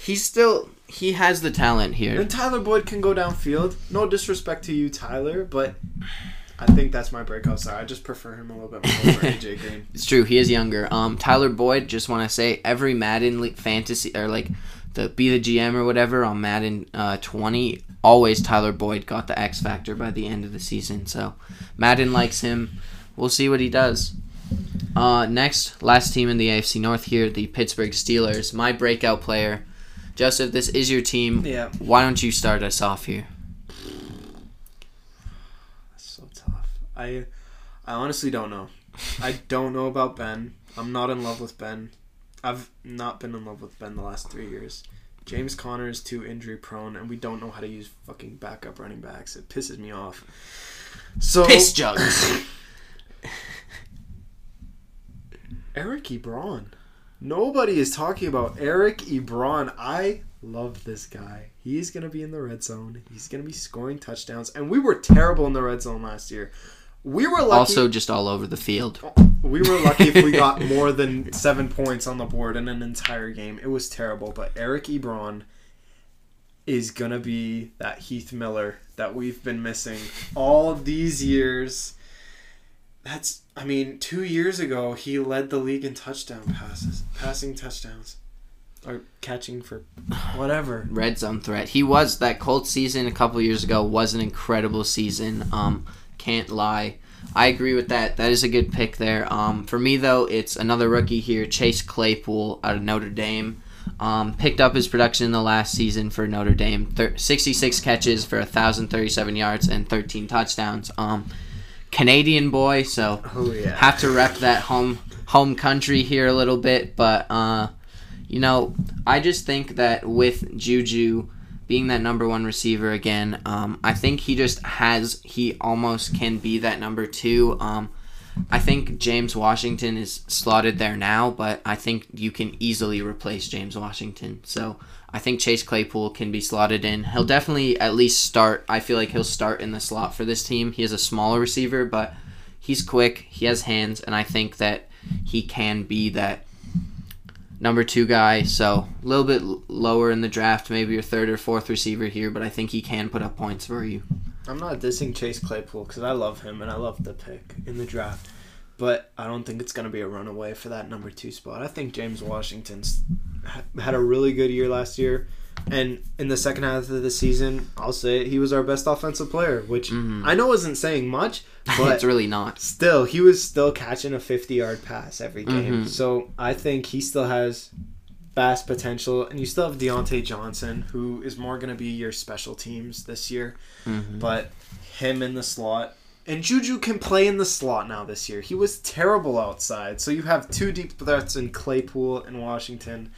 he's still... He has the talent here. And Tyler Boyd can go downfield. No disrespect to you, Tyler, but I think that's my breakout star. I just prefer him a little bit more over A J Green. It's true. He is younger. Um, Tyler Boyd, just want to say, every Madden like, fantasy... or, like... The Be the G M or whatever on Madden uh, twenty, always Tyler Boyd got the X factor by the end of the season. So Madden likes him. We'll see what he does. Uh, next, last team in the A F C North here, the Pittsburgh Steelers. My breakout player. Joseph, this is your team. Yeah. Why don't you start us off here? That's so tough. I I honestly don't know. I don't know about Ben. I'm not in love with Ben. I've not been in love with Ben the last three years. James Conner is too injury prone, and we don't know how to use fucking backup running backs. It pisses me off. So piss jugs. Eric Ebron. Nobody is talking about Eric Ebron. I love this guy. He's going to be in the red zone. He's going to be scoring touchdowns. And we were terrible in the red zone last year. We were lucky. Also just all over the field. We were lucky if we got more than seven points on the board in an entire game. It was terrible. But Eric Ebron is going to be that Heath Miller that we've been missing all these years. That's, I mean, two years ago, he led the league in touchdown passes, passing touchdowns, or catching for whatever. Red zone threat. He was, that Colts season a couple years ago was an incredible season. Um, can't lie. I agree with that. That is a good pick there. Um, for me, though, it's another rookie here, Chase Claypool out of Notre Dame. Um, picked up his production in the last season for Notre Dame. Thir- sixty-six catches for one thousand thirty-seven yards and thirteen touchdowns. Um, Canadian boy, so oh, yeah. have to rep that home home country here a little bit. But, uh, you know, I just think that with Juju being that number one receiver again, um, I think he just has, he almost can be that number two. Um, I think James Washington is slotted there now, but I think you can easily replace James Washington. So I think Chase Claypool can be slotted in. He'll definitely at least start. I feel like he'll start in the slot for this team. He is a smaller receiver, but he's quick. He has hands, and I think that he can be that number two guy. So a little bit lower in the draft, maybe your third or fourth receiver here, but I think he can put up points for you. I'm not dissing Chase Claypool because I love him, and I love the pick in the draft, but I don't think it's going to be a runaway for that number two spot. I think James Washington's had a really good year last year, and in the second half of the season, I'll say it, he was our best offensive player, which mm-hmm. I know isn't saying much, but it's really not. Still, he was still catching a fifty-yard pass every game, mm-hmm. so I think he still has vast potential, and you still have Deontay Johnson, who is more going to be your special teams this year, mm-hmm. but him in the slot. And Juju can play in the slot now this year. He was terrible outside, so you have two deep threats in Claypool and Washington.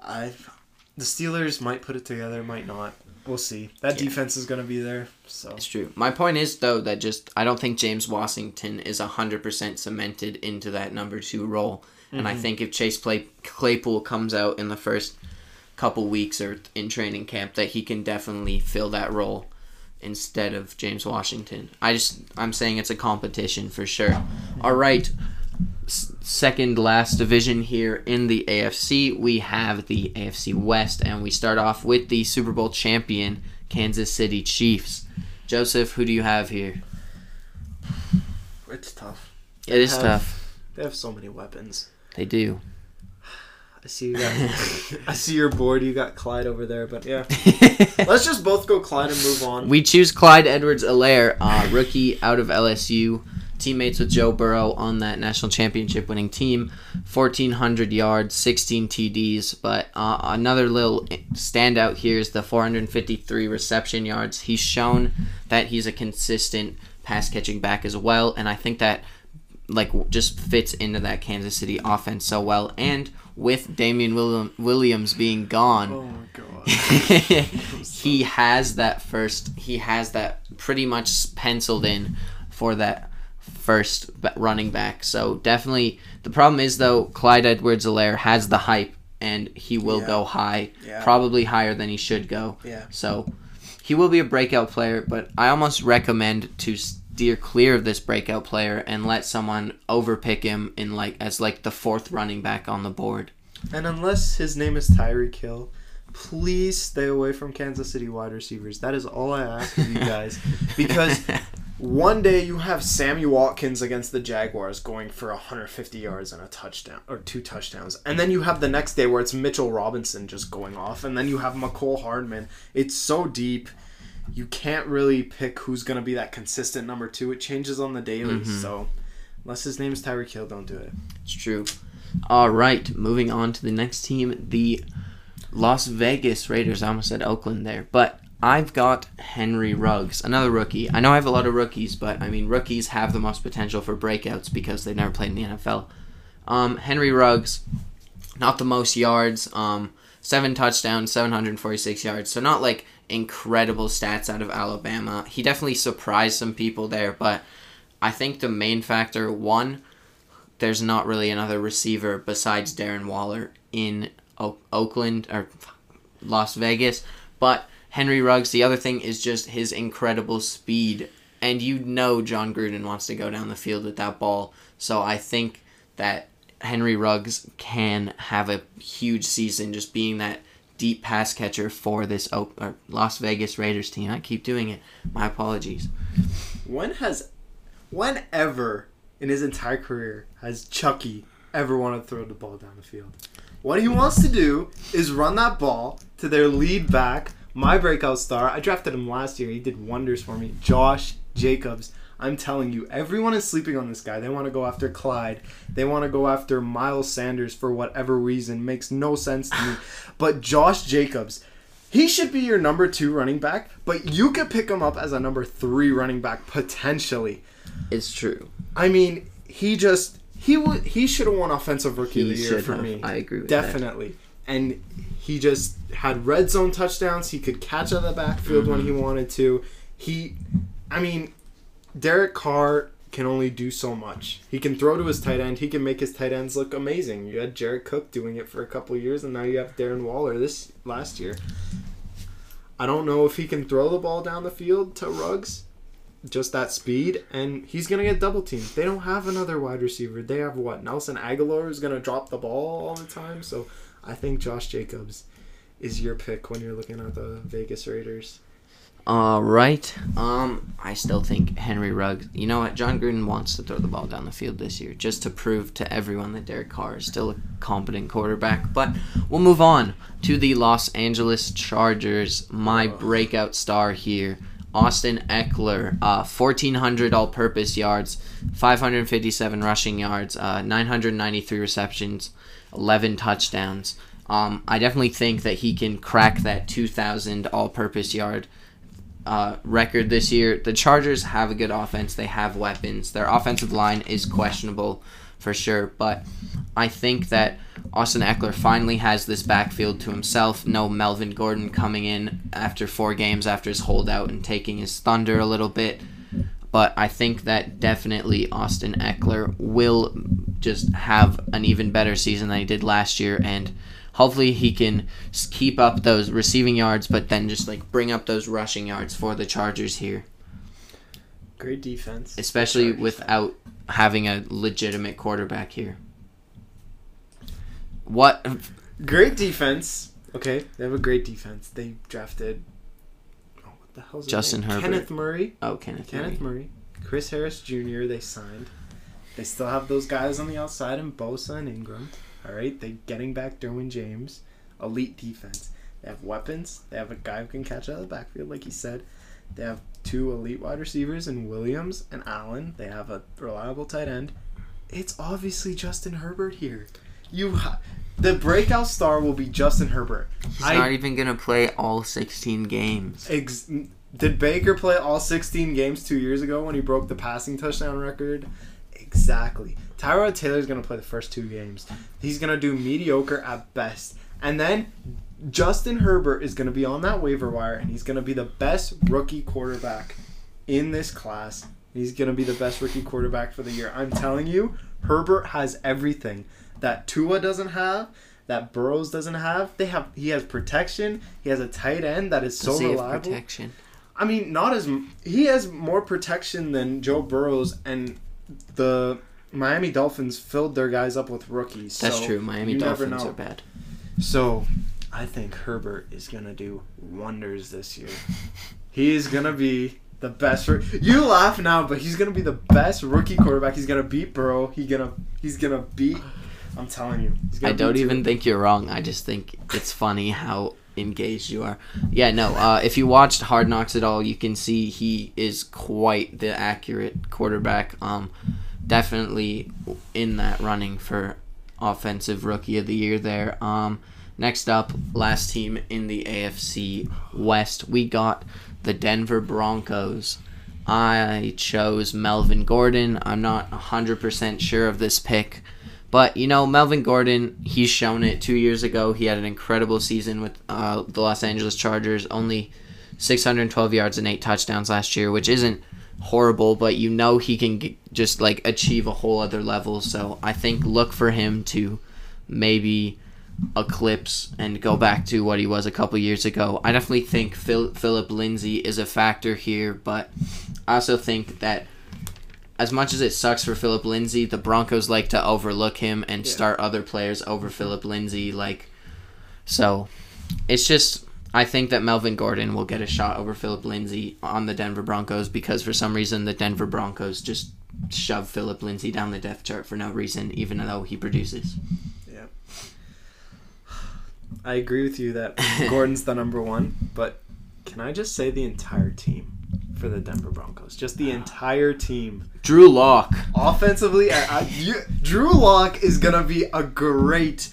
I've, the Steelers might put it together, might not. We'll see. That yeah. defense is going to be there. So it's true. My point is, though, that just I don't think James Washington is one hundred percent cemented into that number two role. Mm-hmm. And I think if Chase Play- Claypool comes out in the first couple weeks or in training camp, that he can definitely fill that role instead of James Washington. I just, I'm saying it's a competition for sure. All right. Second last division here in the A F C, we have the A F C West, and we start off with the Super Bowl champion Kansas City Chiefs. Joseph, who do you have here? It's tough. It they is have, tough. They have so many weapons. They do. I see you got. I see your board. You got Clyde over there, but yeah, let's just both go Clyde and move on. We choose Clyde Edwards-Helaire, uh, rookie out of L S U. Teammates with Joe Burrow on that national championship winning team, fourteen hundred yards, sixteen T Ds, but uh, another little standout here is the four hundred fifty-three reception yards. He's shown that he's a consistent pass catching back as well, and I think that like just fits into that Kansas City offense so well, and with Damian William- Williams being gone, oh my God. he has that first he has that pretty much penciled in for that first running back. So definitely the problem is, though, Clyde Edwards-Helaire has the hype, and he will yeah. go high, yeah. probably higher than he should go. Yeah. So he will be a breakout player, but I almost recommend to steer clear of this breakout player and let someone overpick him in like as like the fourth running back on the board. And unless his name is Tyreek Hill, please stay away from Kansas City wide receivers. That is all I ask of you guys, because one day you have Sammy Watkins against the Jaguars going for one hundred fifty yards and a touchdown, or two touchdowns. And then you have the next day where it's Mitchell Robinson just going off. And then you have McCole Hardman. It's so deep. You can't really pick who's going to be that consistent number two. It changes on the daily. Mm-hmm. So unless his name is Tyreek Hill, don't do it. It's true. All right. Moving on to the next team, the Las Vegas Raiders. I almost said Oakland there. But I've got Henry Ruggs, another rookie. I know I have a lot of rookies, but, I mean, rookies have the most potential for breakouts because they've never played in the N F L. Um, Henry Ruggs, not the most yards, um, seven touchdowns, seven hundred forty-six yards, so not, like, incredible stats out of Alabama. He definitely surprised some people there, but I think the main factor, one, there's not really another receiver besides Darren Waller in o- Oakland, or Las Vegas, but Henry Ruggs, the other thing is just his incredible speed, and you know John Gruden wants to go down the field with that ball, so I think that Henry Ruggs can have a huge season just being that deep pass catcher for this o- or Las Vegas Raiders team. I keep doing it. My apologies. When has, whenever in his entire career has Chucky ever wanted to throw the ball down the field? What he wants to do is run that ball to their lead back, my breakout star. I drafted him last year. He did wonders for me. Josh Jacobs. I'm telling you, everyone is sleeping on this guy. They want to go after Clyde. They want to go after Miles Sanders for whatever reason. Makes no sense to me. But Josh Jacobs, he should be your number two running back, but you could pick him up as a number three running back potentially. It's true. I mean, he just, he would, he should have won Offensive Rookie he of the Year for have. me. I agree with Definitely. that. Definitely. And he just had red zone touchdowns. He could catch out of the backfield mm-hmm. when he wanted to. He, I mean, Derek Carr can only do so much. He can throw to his tight end. He can make his tight ends look amazing. You had Jared Cook doing it for a couple of years, and now you have Darren Waller this last year. I don't know if he can throw the ball down the field to Ruggs, just that speed, and he's going to get double teamed. They don't have another wide receiver. They have what? Nelson Aguilar is going to drop the ball all the time, so I think Josh Jacobs is your pick when you're looking at the Vegas Raiders. All right. Um, I still think Henry Ruggs. You know what? John Gruden wants to throw the ball down the field this year just to prove to everyone that Derek Carr is still a competent quarterback. But we'll move on to the Los Angeles Chargers. My oh. breakout star here, Austin Eckler, uh, fourteen hundred all-purpose yards, five hundred fifty-seven rushing yards, uh, nine hundred ninety-three receptions, eleven touchdowns. Um, I definitely think that he can crack that two thousand all-purpose yard uh, record this year. The Chargers have a good offense. They have weapons. Their offensive line is questionable for sure, but I think that Austin Eckler finally has this backfield to himself. No Melvin Gordon coming in after four games after his holdout and taking his thunder a little bit. But I think that definitely Austin Eckler will just have an even better season than he did last year, and hopefully he can keep up those receiving yards, but then just like bring up those rushing yards for the Chargers here. Great defense. Especially Chargers. Without having a legitimate quarterback here. What? Great defense. Okay, they have a great defense. They drafted. Oh, what the hell's Justin Herbert. Kenneth Murray. Oh, Kenneth. Kenneth Murray. Murray. Chris Harris Junior They signed. They still have those guys on the outside and Bosa and Ingram. All right, they're getting back Derwin James. Elite defense. They have weapons. They have a guy who can catch out of the backfield, like he said. They have two elite wide receivers in Williams and Allen. They have a reliable tight end. It's obviously Justin Herbert here. You, the breakout star will be Justin Herbert. He's I, not even going to play all sixteen games. Ex, did Baker play all sixteen games two years ago when he broke the passing touchdown record? Exactly. Tyrod Taylor's going to play the first two games. He's going to do mediocre at best. And then Justin Herbert is going to be on that waiver wire, and he's going to be the best rookie quarterback in this class. He's going to be the best rookie quarterback for the year. I'm telling you, Herbert has everything that Tua doesn't have, that Burrows doesn't have. They have. He has protection. He has a tight end that is so reliable. Protection. I mean, not as he has more protection than Joe Burrows, and the Miami Dolphins filled their guys up with rookies. That's so true. Miami Dolphins are bad. So I think Herbert is gonna do wonders this year. He is gonna be the best. Ro- you laugh now, but he's gonna be the best rookie quarterback. He's gonna beat Burrow. He gonna. He's gonna beat. I'm telling you. I don't even think you're wrong. I just think it's funny how engaged you are. Yeah, no, uh, if you watched Hard Knocks at all, you can see he is quite the accurate quarterback. Um, definitely in that running for Offensive Rookie of the Year there. Um, Next up, last team in the A F C West, we got the Denver Broncos. I chose Melvin Gordon. I'm not one hundred percent sure of this pick. But, you know, Melvin Gordon, he's shown it. Two years ago, he had an incredible season with uh, the Los Angeles Chargers. Only six hundred twelve yards and eight touchdowns last year, which isn't horrible, but you know he can g- just, like, achieve a whole other level. So I think look for him to maybe eclipse and go back to what he was a couple years ago. I definitely think Phil- Phillip Lindsay is a factor here, but I also think that as much as it sucks for Phillip Lindsay, the Broncos like to overlook him and yeah. start other players over Phillip Lindsay. Like, so it's just, I think that Melvin Gordon will get a shot over Phillip Lindsay on the Denver Broncos because for some reason the Denver Broncos just shove Phillip Lindsay down the depth chart for no reason, even though he produces. Yeah. I agree with you that Gordon's the number one, but can I just say the entire team for the Denver Broncos? Just the entire team. Drew Lock. Offensively, I, I, you, Drew Lock is going to be a great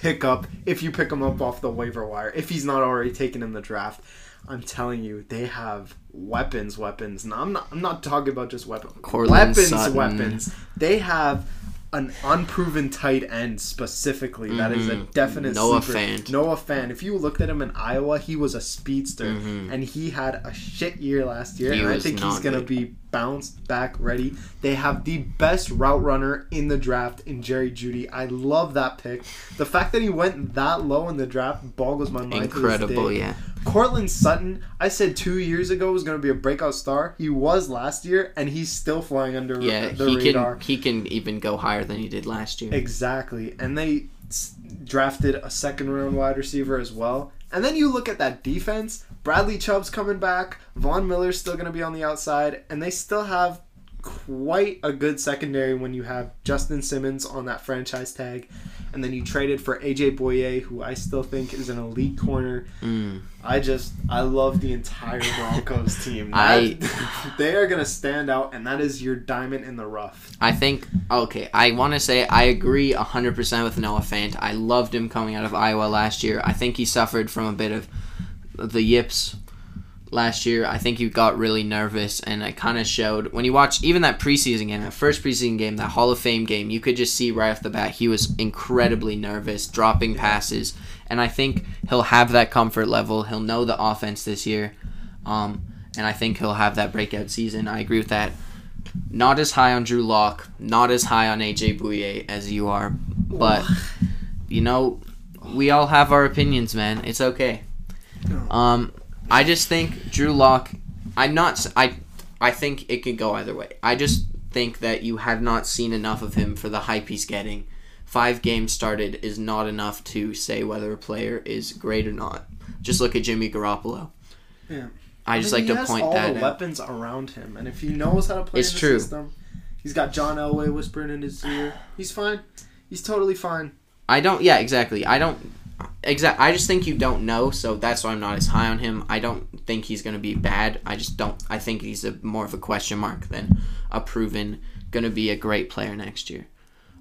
pickup if you pick him up off the waiver wire, if he's not already taken in the draft. I'm telling you, they have weapons, weapons. No, I'm not, I'm not talking about just weapons. Cortland weapons, Sutton. weapons. They have an unproven tight end specifically mm-hmm. that is a definite Noah sleeper. Fant. Noah Fant. If you looked at him in Iowa, he was a speedster, mm-hmm. and he had a shit year last year, he and I think he's going to be bounced back ready. They have the best route runner in the draft in Jerry Jeudy. I love that pick. The fact that he went that low in the draft boggles my mind. Incredible, to this day. yeah. Cortland Sutton, I said two years ago was going to be a breakout star. He was last year, and he's still flying under yeah, the he radar. Can, he can even go higher than he did last year. Exactly. And they drafted a second-round wide receiver as well. And then you look at that defense. Bradley Chubb's coming back. Von Miller's still going to be on the outside. And they still have quite a good secondary when you have Justin Simmons on that franchise tag. And then you traded for A J Boye, who I still think is an elite corner. Mm. I just, I love the entire Broncos team. That, I, they are going to stand out, and that is your diamond in the rough. I think, okay, I want to say I agree one hundred percent with Noah Fant. I loved him coming out of Iowa last year. I think he suffered from a bit of the yips last year. I think he got really nervous, and it kind of showed. When you watch even that preseason game, that first preseason game, that Hall of Fame game, you could just see right off the bat he was incredibly nervous, dropping passes. And I think he'll have that comfort level. He'll know the offense this year, um, and I think he'll have that breakout season. I agree with that. Not as high on Drew Lock, not as high on A J Bouye as you are, but, you know, we all have our opinions, man. It's okay. Um... I just think Drew Lock. I'm not. I. I think it could go either way. I just think that you have not seen enough of him for the hype he's getting. Five games started is not enough to say whether a player is great or not. Just look at Jimmy Garoppolo. Yeah. I, I just mean, like to point that out. He has all the out. weapons around him, and if he knows how to play it's in the true. system, he's got John Elway whispering in his ear. He's fine. He's totally fine. I don't. Yeah, exactly. I don't. Exactly. I just think you don't know, so that's why I'm not as high on him. I don't think he's going to be bad. I just don't. I think he's a, more of a question mark than a proven going to be a great player next year.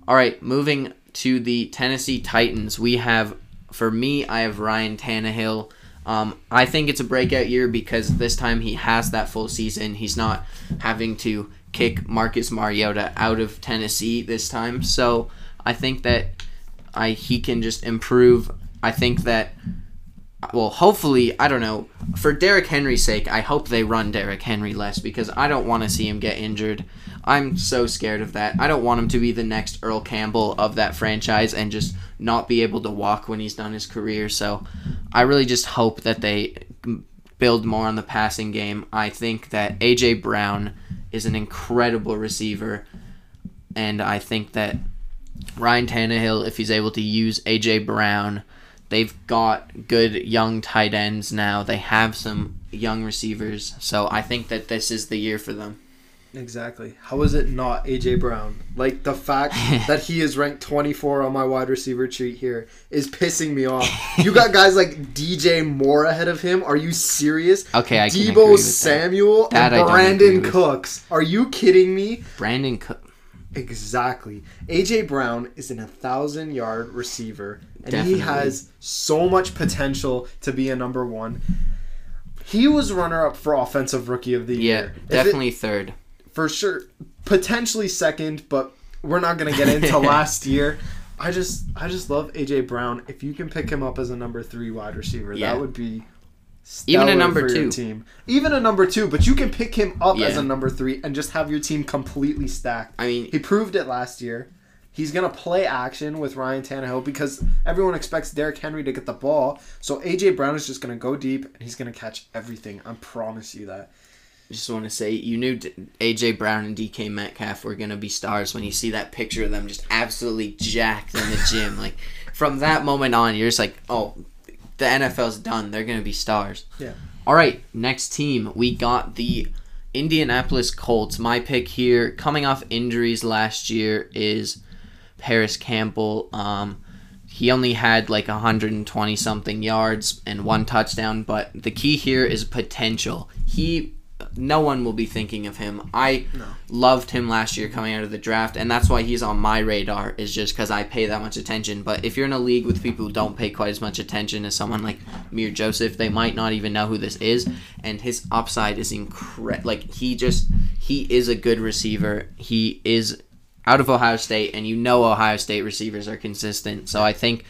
All right, moving to the Tennessee Titans. We have, for me, I have Ryan Tannehill. Um, I think it's a breakout year because this time he has that full season. He's not having to kick Marcus Mariota out of Tennessee this time. So I think that I he can just improve. I think that, well, hopefully, I don't know, for Derrick Henry's sake, I hope they run Derrick Henry less because I don't want to see him get injured. I'm so scared of that. I don't want him to be the next Earl Campbell of that franchise and just not be able to walk when he's done his career. So I really just hope that they build more on the passing game. I think that A J. Brown is an incredible receiver, and I think that Ryan Tannehill, if he's able to use A J. Brown, they've got good young tight ends now. They have some young receivers. So I think that this is the year for them. Exactly. How is it not A J. Brown? Like, the fact that he is ranked twenty-four on my wide receiver sheet here is pissing me off. You got guys like D J Moore ahead of him. Are you serious? Okay, I can Debo Samuel that. That and Brandon Cooks. Are you kidding me? Brandon Cooks. Exactly. A J. Brown is an one thousand-yard receiver. And Definitely. He has so much potential to be a number one. He was runner-up for Offensive Rookie of the yeah, Year. Yeah, definitely it, third. For sure. Potentially second, but we're not going to get into last year. I just I just love A J. Brown. If you can pick him up as a number three wide receiver, yeah. that would be stellar Even a number for two. Your team. Even a number two, but you can pick him up yeah. as a number three and just have your team completely stacked. I mean, he proved it last year. He's going to play action with Ryan Tannehill because everyone expects Derrick Henry to get the ball. So A J. Brown is just going to go deep and he's going to catch everything. I promise you that. I just want to say, you knew A J. Brown and D K Metcalf were going to be stars when you see that picture of them just absolutely jacked in the gym. Like, from that moment on, you're just like, oh, the N F L's done. They're going to be stars. Yeah. All right, next team. We got the Indianapolis Colts. My pick here, coming off injuries last year, is Paris Campbell. Um, he only had like one hundred twenty something yards and one touchdown, but the key here is potential. He... No one will be thinking of him. I no. loved him last year coming out of the draft, and that's why he's on my radar, is just because I pay that much attention. But if you're in a league with people who don't pay quite as much attention as someone like Mir Joseph, they might not even know who this is, and his upside is incredible. Like, he just, he is a good receiver. He is out of Ohio State, and you know Ohio State receivers are consistent. So I think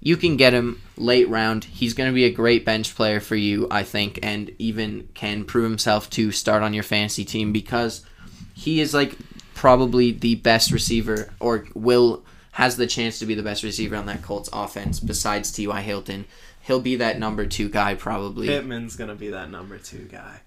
you can get him late round. He's going to be a great bench player for you, I think, and even can prove himself to start on your fantasy team because he is like probably the best receiver, or will has the chance to be the best receiver on that Colts offense besides T Y. Hilton. He'll be that number two guy probably. Pittman's going to be that number two guy.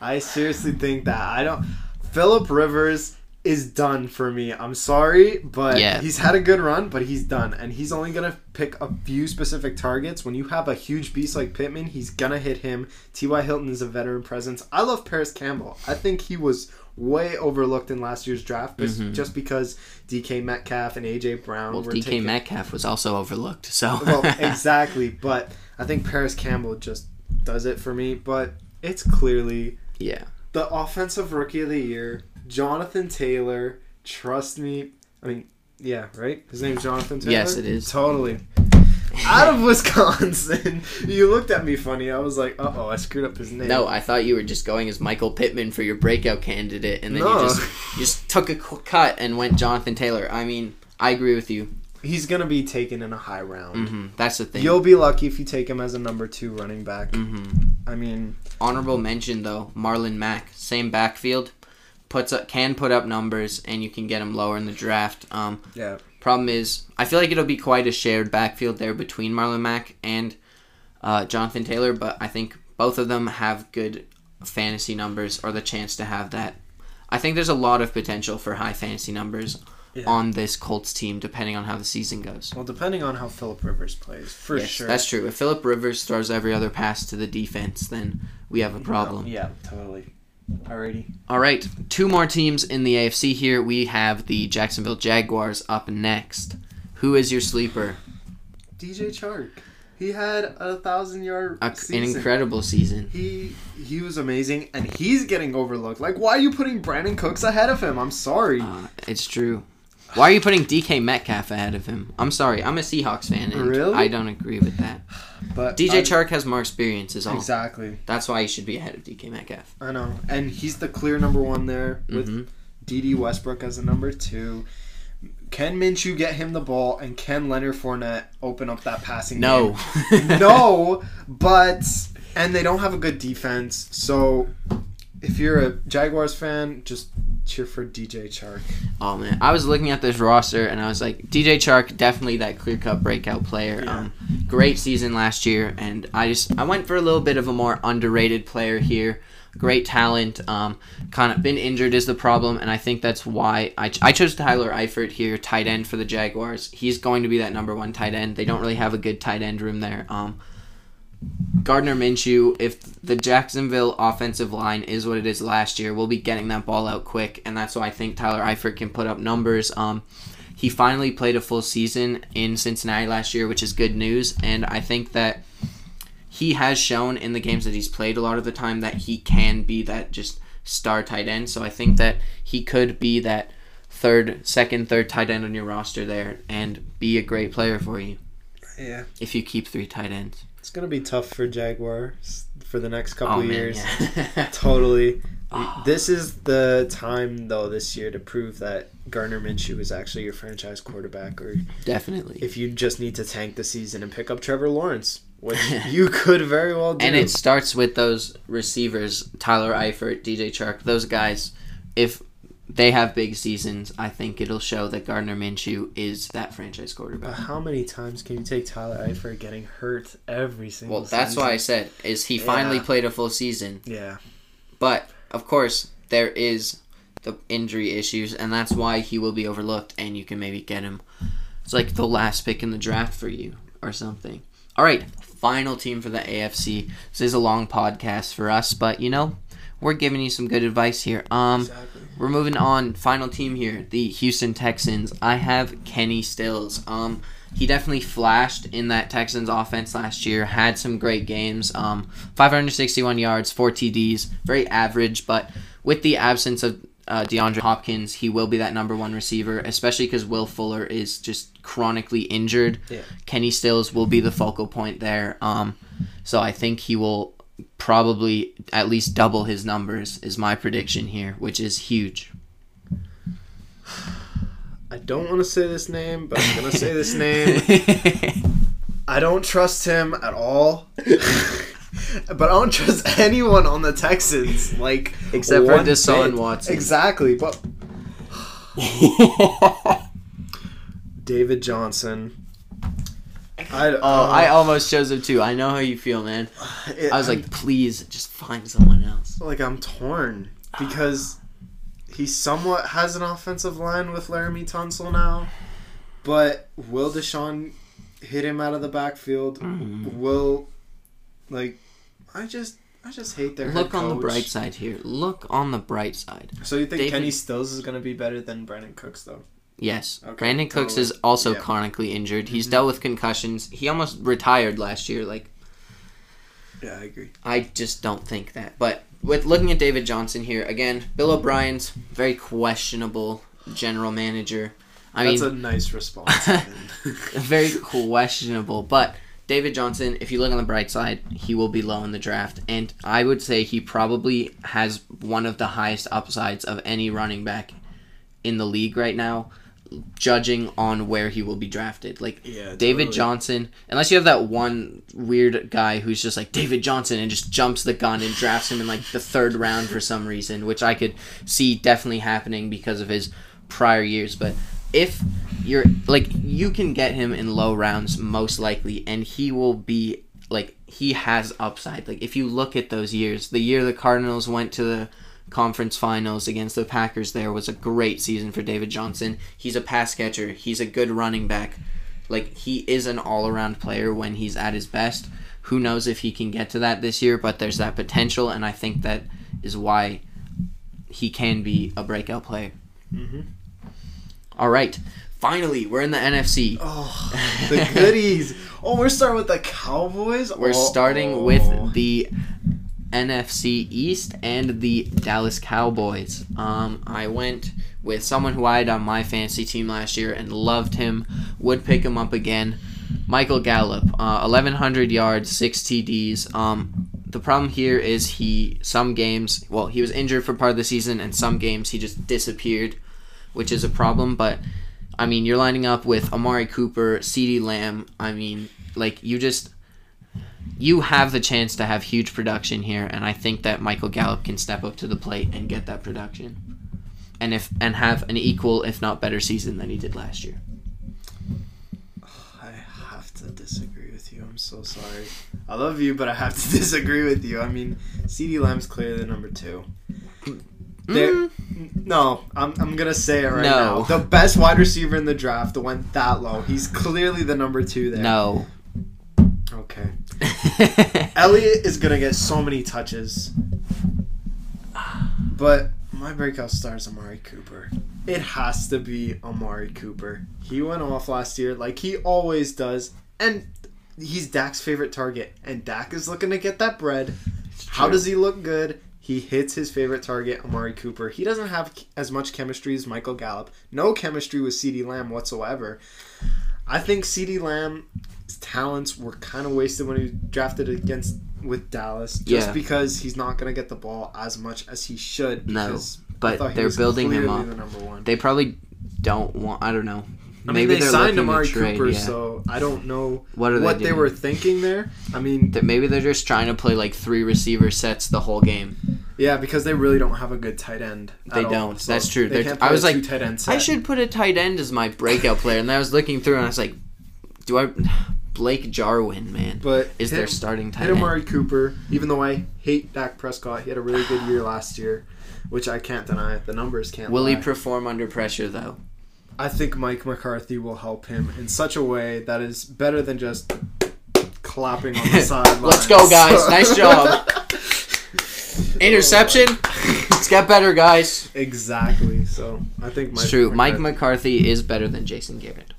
I seriously think that. I don't. Phillip Rivers is done for me. I'm sorry, but yeah. he's had a good run, but he's done. And he's only going to pick a few specific targets. When you have a huge beast like Pittman, he's going to hit him. T Y. Hilton is a veteran presence. I love Paris Campbell. I think he was way overlooked in last year's draft mm-hmm. just because D K Metcalf and A J. Brown well, were D K taken. Metcalf was also overlooked. So well, exactly. But I think Paris Campbell just does it for me. But it's clearly yeah. the Offensive Rookie of the Year, Jonathan Taylor. Trust me. I mean, yeah, right? His name's Jonathan Taylor? Yes, it is. Totally. Out of Wisconsin. You looked at me funny. I was like, uh-oh, I screwed up his name. No, I thought you were just going as Michael Pittman for your breakout candidate, and then no. you just you just took a cut and went Jonathan Taylor. I mean, I agree with you. He's going to be taken in a high round. Mm-hmm. That's the thing. You'll be lucky if you take him as a number two running back. Mm-hmm. I mean... Honorable mention, though, Marlon Mack. Same backfield. Puts up, can put up numbers, and you can get him lower in the draft. Um, yeah. Problem is, I feel like it'll be quite a shared backfield there between Marlon Mack and uh, Jonathan Taylor, but I think both of them have good fantasy numbers or the chance to have that. I think there's a lot of potential for high fantasy numbers yeah. on this Colts team, depending on how the season goes. Well, depending on how Phillip Rivers plays, for yes, sure. That's true. If Phillip Rivers throws every other pass to the defense, then we have a problem. No, yeah, totally. Alrighty. All right, two more teams in the A F C here. We have the Jacksonville Jaguars up next. Who is your sleeper? D J Chark. He had a thousand yard a, season. An incredible season. He he was amazing, and he's getting overlooked. Like, why are you putting Brandon Cooks ahead of him? I'm sorry. Uh, it's true. Why are you putting D K Metcalf ahead of him? I'm sorry. I'm a Seahawks fan, and really? I don't agree with that. But D J um, Chark has more experience is all. Exactly. That's why he should be ahead of D K Metcalf. I know. And he's the clear number one there with mm-hmm. D D Westbrook as a number two. Can Minshew get him the ball, and can Leonard Fournette open up that passing no. game? No. No, but... And they don't have a good defense, so... If you're a Jaguars fan, just cheer for D J Chark. Oh, man. I was looking at this roster, and I was like, D J Chark, definitely that clear-cut breakout player. Yeah. Um, great season last year, and I just I went for a little bit of a more underrated player here. Great talent. Um, kind of been injured is the problem, and I think that's why I, ch- I chose Tyler Eifert here, tight end for the Jaguars. He's going to be that number one tight end. They don't really have a good tight end room there. Um Gardner Minshew, if the Jacksonville offensive line is what it is last year, we'll be getting that ball out quick, and that's why I think Tyler Eifert can put up numbers. Um, he finally played a full season in Cincinnati last year, which is good news, and I think that he has shown in the games that he's played a lot of the time that he can be that just star tight end, so I think that he could be that third, second, third tight end on your roster there and be a great player for you. Yeah. If you keep three tight ends. It's going to be tough for Jaguars for the next couple oh, of man, years. Yeah. Totally. Oh. This is the time, though, this year to prove that Gardner Minshew is actually your franchise quarterback. Or definitely. If you just need to tank the season and pick up Trevor Lawrence, which you could very well do. And it starts with those receivers, Tyler Eifert, D J Chark, those guys. If they have big seasons, I think it'll show that Gardner Minshew is that franchise quarterback. But how many times can you take Tyler Eifert getting hurt every single season? Well, that's why I said is he yeah. finally played a full season. Yeah. But, of course, there is the injury issues, and that's why he will be overlooked, and you can maybe get him. It's like the last pick in the draft for you or something. All right, final team for the A F C. This is a long podcast for us, but, you know, we're giving you some good advice here. Um, exactly. We're moving on. Final team here, the Houston Texans. I have Kenny Stills. Um, he definitely flashed in that Texans offense last year, had some great games, um, five hundred sixty-one yards, four T Ds, very average. But with the absence of uh, DeAndre Hopkins, he will be that number one receiver, especially because Will Fuller is just chronically injured. Yeah. Kenny Stills will be the focal point there. Um, so I think he will probably at least double his numbers is my prediction here, which is huge. I don't want to say this name, but I'm going to say this name. I don't trust him at all. But I don't trust anyone on the Texans. like Except for Deshaun Watson. Exactly. But David Johnson. I, uh, oh, I almost chose him too. I know how you feel, man. It, I was I'm, like, please, just find someone else. Like, I'm torn because he somewhat has an offensive line with Laramie Tunsil now, but will Deshaun hit him out of the backfield? Mm. Will, like, I just, I just hate their Look head coach. on the bright side here. Look on the bright side. So you think David... Kenny Stills is going to be better than Brandon Cooks, though? Yes. Okay, Brandon totally. Cooks is also yeah. chronically injured. He's mm-hmm. dealt with concussions. He almost retired last year. Like, yeah, I agree. I just don't think that. But with looking at David Johnson here, again, Bill O'Brien's very questionable general manager. I That's mean, a nice response. Very questionable. But David Johnson, if you look on the bright side, he will be low in the draft. And I would say he probably has one of the highest upsides of any running back in the league right now, judging on where he will be drafted. Like, yeah, David totally. Johnson, unless you have that one weird guy who's just like David Johnson and just jumps the gun and drafts him in like the third round for some reason, which I could see definitely happening because of his prior years. But if you're like, you can get him in low rounds most likely, and he will be like, he has upside. Like, if you look at those years, the year the Cardinals went to the Conference Finals against the Packers, there was a great season for David Johnson. He's a pass catcher. He's a good running back. Like, he is an all-around player when he's at his best. Who knows if he can get to that this year, but there's that potential, and I think that is why he can be a breakout player. Mm-hmm. All right. Finally, we're in the N F C. Oh, the goodies. Oh, we're starting with the Cowboys? We're oh, starting oh. with the N F C East and the Dallas Cowboys. Um, I went with someone who I had on my fantasy team last year and loved him. Would pick him up again. Michael Gallup, uh, eleven hundred yards, six T Ds. Um, the problem here is he some games, well, he was injured for part of the season, and some games he just disappeared, which is a problem. But I mean, you're lining up with Amari Cooper, CeeDee Lamb. I mean, like, you just. You have the chance to have huge production here, and I think that Michael Gallup can step up to the plate and get that production, and if and have an equal, if not better, season than he did last year. I have to disagree with you. I'm so sorry. I love you, but I have to disagree with you. I mean, CeeDee Lamb's clearly the number two. They're, no, I'm I'm gonna say it right no. now. The best wide receiver in the draft went that low. He's clearly the number two there. No. Okay. Elliott is going to get so many touches. But my breakout star is Amari Cooper. It has to be Amari Cooper. He went off last year like he always does. And he's Dak's favorite target. And Dak is looking to get that bread. How does he look good? He hits his favorite target, Amari Cooper. He doesn't have as much chemistry as Michael Gallup. No chemistry with CeeDee Lamb whatsoever. I think CeeDee Lamb his talents were kind of wasted when he was drafted against with Dallas, just yeah. because he's not going to get the ball as much as he should. No, but they're building him up. The they probably don't want. I don't know. I mean, Maybe they signed Amari Cooper, yeah. so I don't know what, are they, what they were thinking there. I mean, maybe they're just trying to play like three receiver sets the whole game. Yeah, because they really don't have a good tight end. They don't. All, so That's true. I was like, tight end set. I should put a tight end as my breakout player. And I was looking through and I was like, do I? Blake Jarwin, man, but is hit, their starting tight hit end. Amari Cooper. Even though I hate Dak Prescott, he had a really good year last year, which I can't deny. The numbers can't. Will lie. He perform under pressure though? I think Mike McCarthy will help him in such a way that is better than just clapping on the sidelines. Let's go, guys. Nice job. Interception. Oh, let's get better, guys. Exactly. So I think Mike it's true. McCarthy. Mike McCarthy is better than Jason Garrett.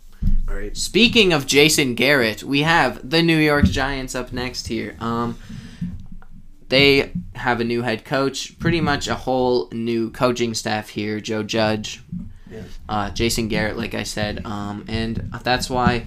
All right. Speaking of Jason Garrett, we have the New York Giants up next here. Um, they have a new head coach, pretty much a whole new coaching staff here. Joe Judge. Yeah. Uh, Jason Garrett, like I said, um, and that's why,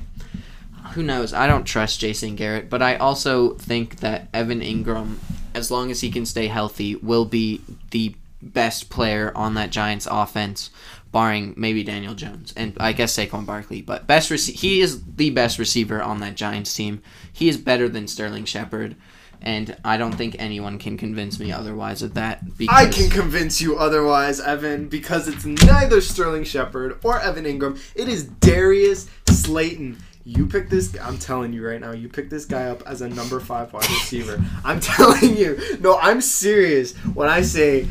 who knows, I don't trust Jason Garrett, but I also think that Evan Ingram, as long as he can stay healthy, will be the best player on that Giants offense, barring maybe Daniel Jones, and I guess Saquon Barkley, but best rec- he is the best receiver on that Giants team. He is better than Sterling Shepard. And I don't think anyone can convince me otherwise of that. Because I can convince you otherwise, Evan, because it's neither Sterling Shepard or Evan Ingram. It is Darius Slayton. You picked this. I'm telling you right now. You picked this guy up as a number five wide receiver. I'm telling you. No, I'm serious when I say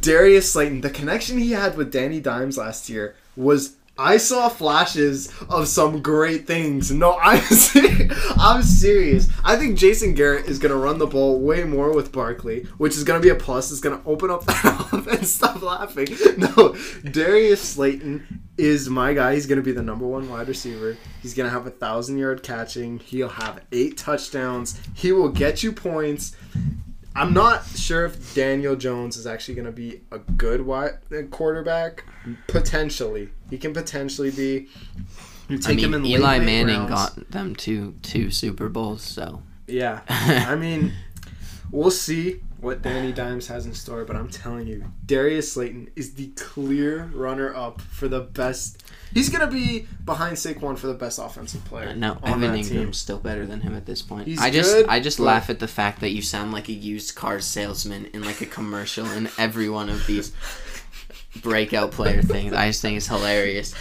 Darius Slayton. The connection he had with Danny Dimes last year was. I saw flashes of some great things. No, I'm serious. I'm serious. I think Jason Garrett is going to run the ball way more with Barkley, which is going to be a plus. It's going to open up that offense. Stop laughing. No, Darius Slayton is my guy. He's going to be the number one wide receiver. He's going to have a thousand-yard catching. He'll have eight touchdowns. He will get you points. I'm not sure if Daniel Jones is actually going to be a good wide quarterback. Potentially. He can potentially be. You take I mean, him in the Eli late Manning rounds. Got them to two Super Bowls, so. Yeah. I mean, we'll see what Danny Dimes has in store, but I'm telling you, Darius Slayton is the clear runner-up for the best. He's going to be behind Saquon for the best offensive player. Uh, no, on Evan Ingram's still better than him at this point. He's I just good, I just laugh at the fact that you sound like a used car salesman in like a commercial in every one of these breakout player things. I just think it's hilarious.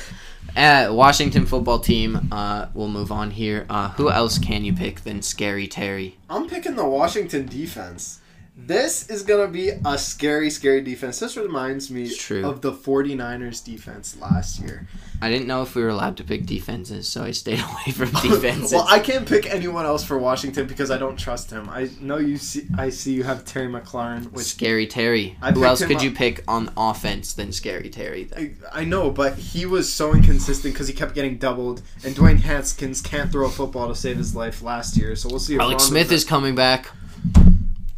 Uh, Washington football team, uh, we'll move on here. Uh, who else can you pick than Scary Terry? I'm picking the Washington defense. This is going to be a scary, scary defense. This reminds me of the forty-niners defense last year. I didn't know if we were allowed to pick defenses, so I stayed away from defenses. Well, I can't pick anyone else for Washington because I don't trust him. I know you see I see you have Terry McLaurin. Which Scary Terry. I Who else could up. you pick on offense than Scary Terry? Then? I, I know, but he was so inconsistent because he kept getting doubled, and Dwayne Haskins can't throw a football to save his life last year, so we'll see. If Alex Ron Smith is coming back.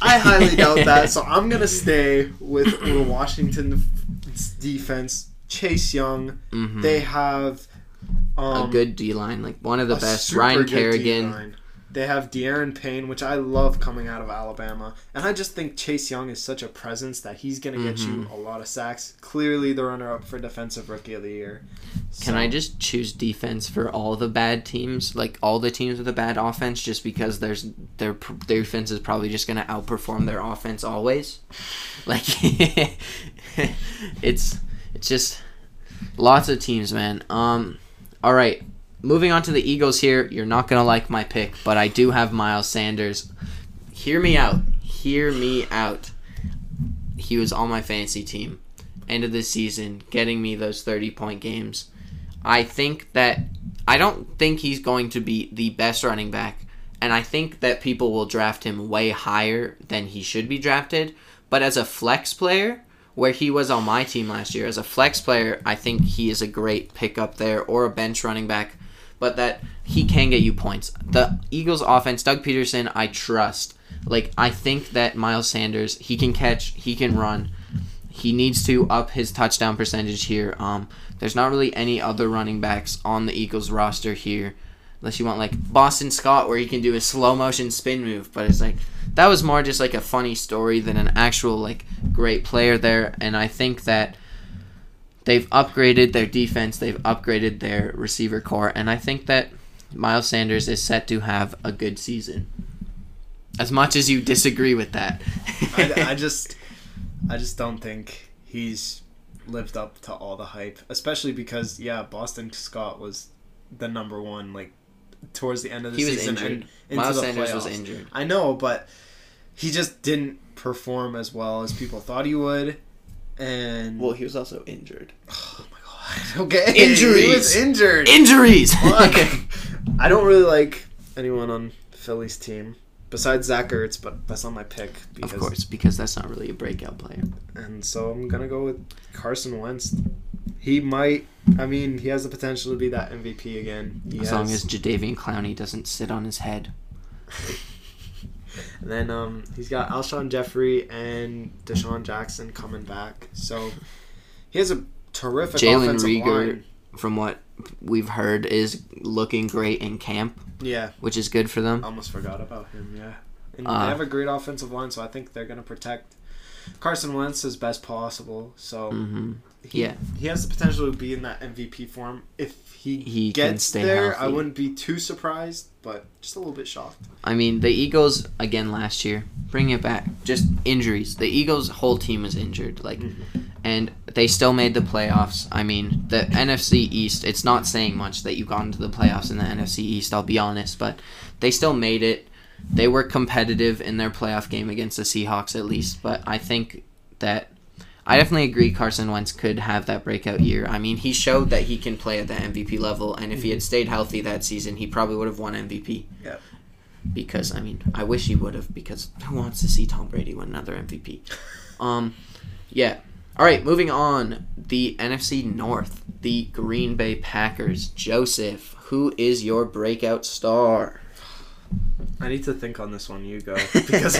I highly doubt that, so I'm going to stay with the Washington defense. Chase Young, mm-hmm. They have... Um, a good D-line, like one of the best. Ryan Kerrigan. D-line. They have De'Aaron Payne, which I love coming out of Alabama. And I just think Chase Young is such a presence that he's going to get mm-hmm. you a lot of sacks. Clearly the runner-up for Defensive Rookie of the Year. So. Can I just choose defense for all the bad teams? Like, all the teams with a bad offense just because there's their, their defense is probably just going to outperform their offense always? Like, it's it's just lots of teams, man. Um, all right. Moving on to the Eagles here, you're not going to like my pick, but I do have Miles Sanders. Hear me out. Hear me out. He was on my fantasy team. End of the season, getting me those thirty-point games. I think that I don't think he's going to be the best running back, and I think that people will draft him way higher than he should be drafted. But as a flex player, where he was on my team last year, as a flex player, I think he is a great pickup there or a bench running back. But that he can get you points. The Eagles offense, Doug Peterson, I trust. Like, I think that Miles Sanders, he can catch, he can run. He needs to up his touchdown percentage here. Um, there's not really any other running backs on the Eagles roster here Unless you want like Boston Scott where he can do a slow motion spin move. But it's like that was more just like a funny story than an actual like great player there. And I think that they've upgraded their defense. They've upgraded their receiver core. And I think that Miles Sanders is set to have a good season. As much as you disagree with that. I, I just I just don't think he's lived up to all the hype. Especially because, yeah, Boston Scott was the number one, like, towards the end of the he season. Was injured. And Miles the Sanders playoffs. was injured. I know, but he just didn't perform as well as people thought he would. And Well, he was also injured. Oh, my God. Okay. Injuries. He was injured. Injuries. Okay. I don't really like anyone on Philly's team. Besides Zach Ertz, but that's not my pick. Because, of course, because that's not really a breakout player. And so I'm going to go with Carson Wentz. He might, I mean, he has the potential to be that M V P again. He as has. long as Jadeveon Clowney doesn't sit on his head. And then um, he's got Alshon Jeffrey and Deshaun Jackson coming back. So he has a terrific Jalen offensive Rieger, line. From what we've heard, is looking great in camp. Yeah. Which is good for them. Almost forgot about him, yeah. And uh, they have a great offensive line, so I think they're going to protect Carson Wentz as best possible. So, mm-hmm. he, yeah. He has the potential to be in that M V P form. If he, he gets there, healthy. I wouldn't be too surprised, but just a little bit shocked. I mean, the Eagles, again, last year, bring it back. Just injuries. The Eagles' whole team is injured. Like, mm-hmm. And they still made the playoffs. I mean, the N F C East, it's not saying much that you got into the playoffs in the N F C East, I'll be honest, but they still made it. They were competitive in their playoff game against the Seahawks at least, but I think that I definitely agree Carson Wentz could have that breakout year. I mean, he showed that he can play at the M V P level, and if he had stayed healthy that season, he probably would have won M V P. Yeah. Because, I mean, I wish he would have, because who wants to see Tom Brady win another M V P? Um, yeah. All right, moving on. The N F C North, the Green Bay Packers. Joseph, who is your breakout star? I need to think on this one. You go, because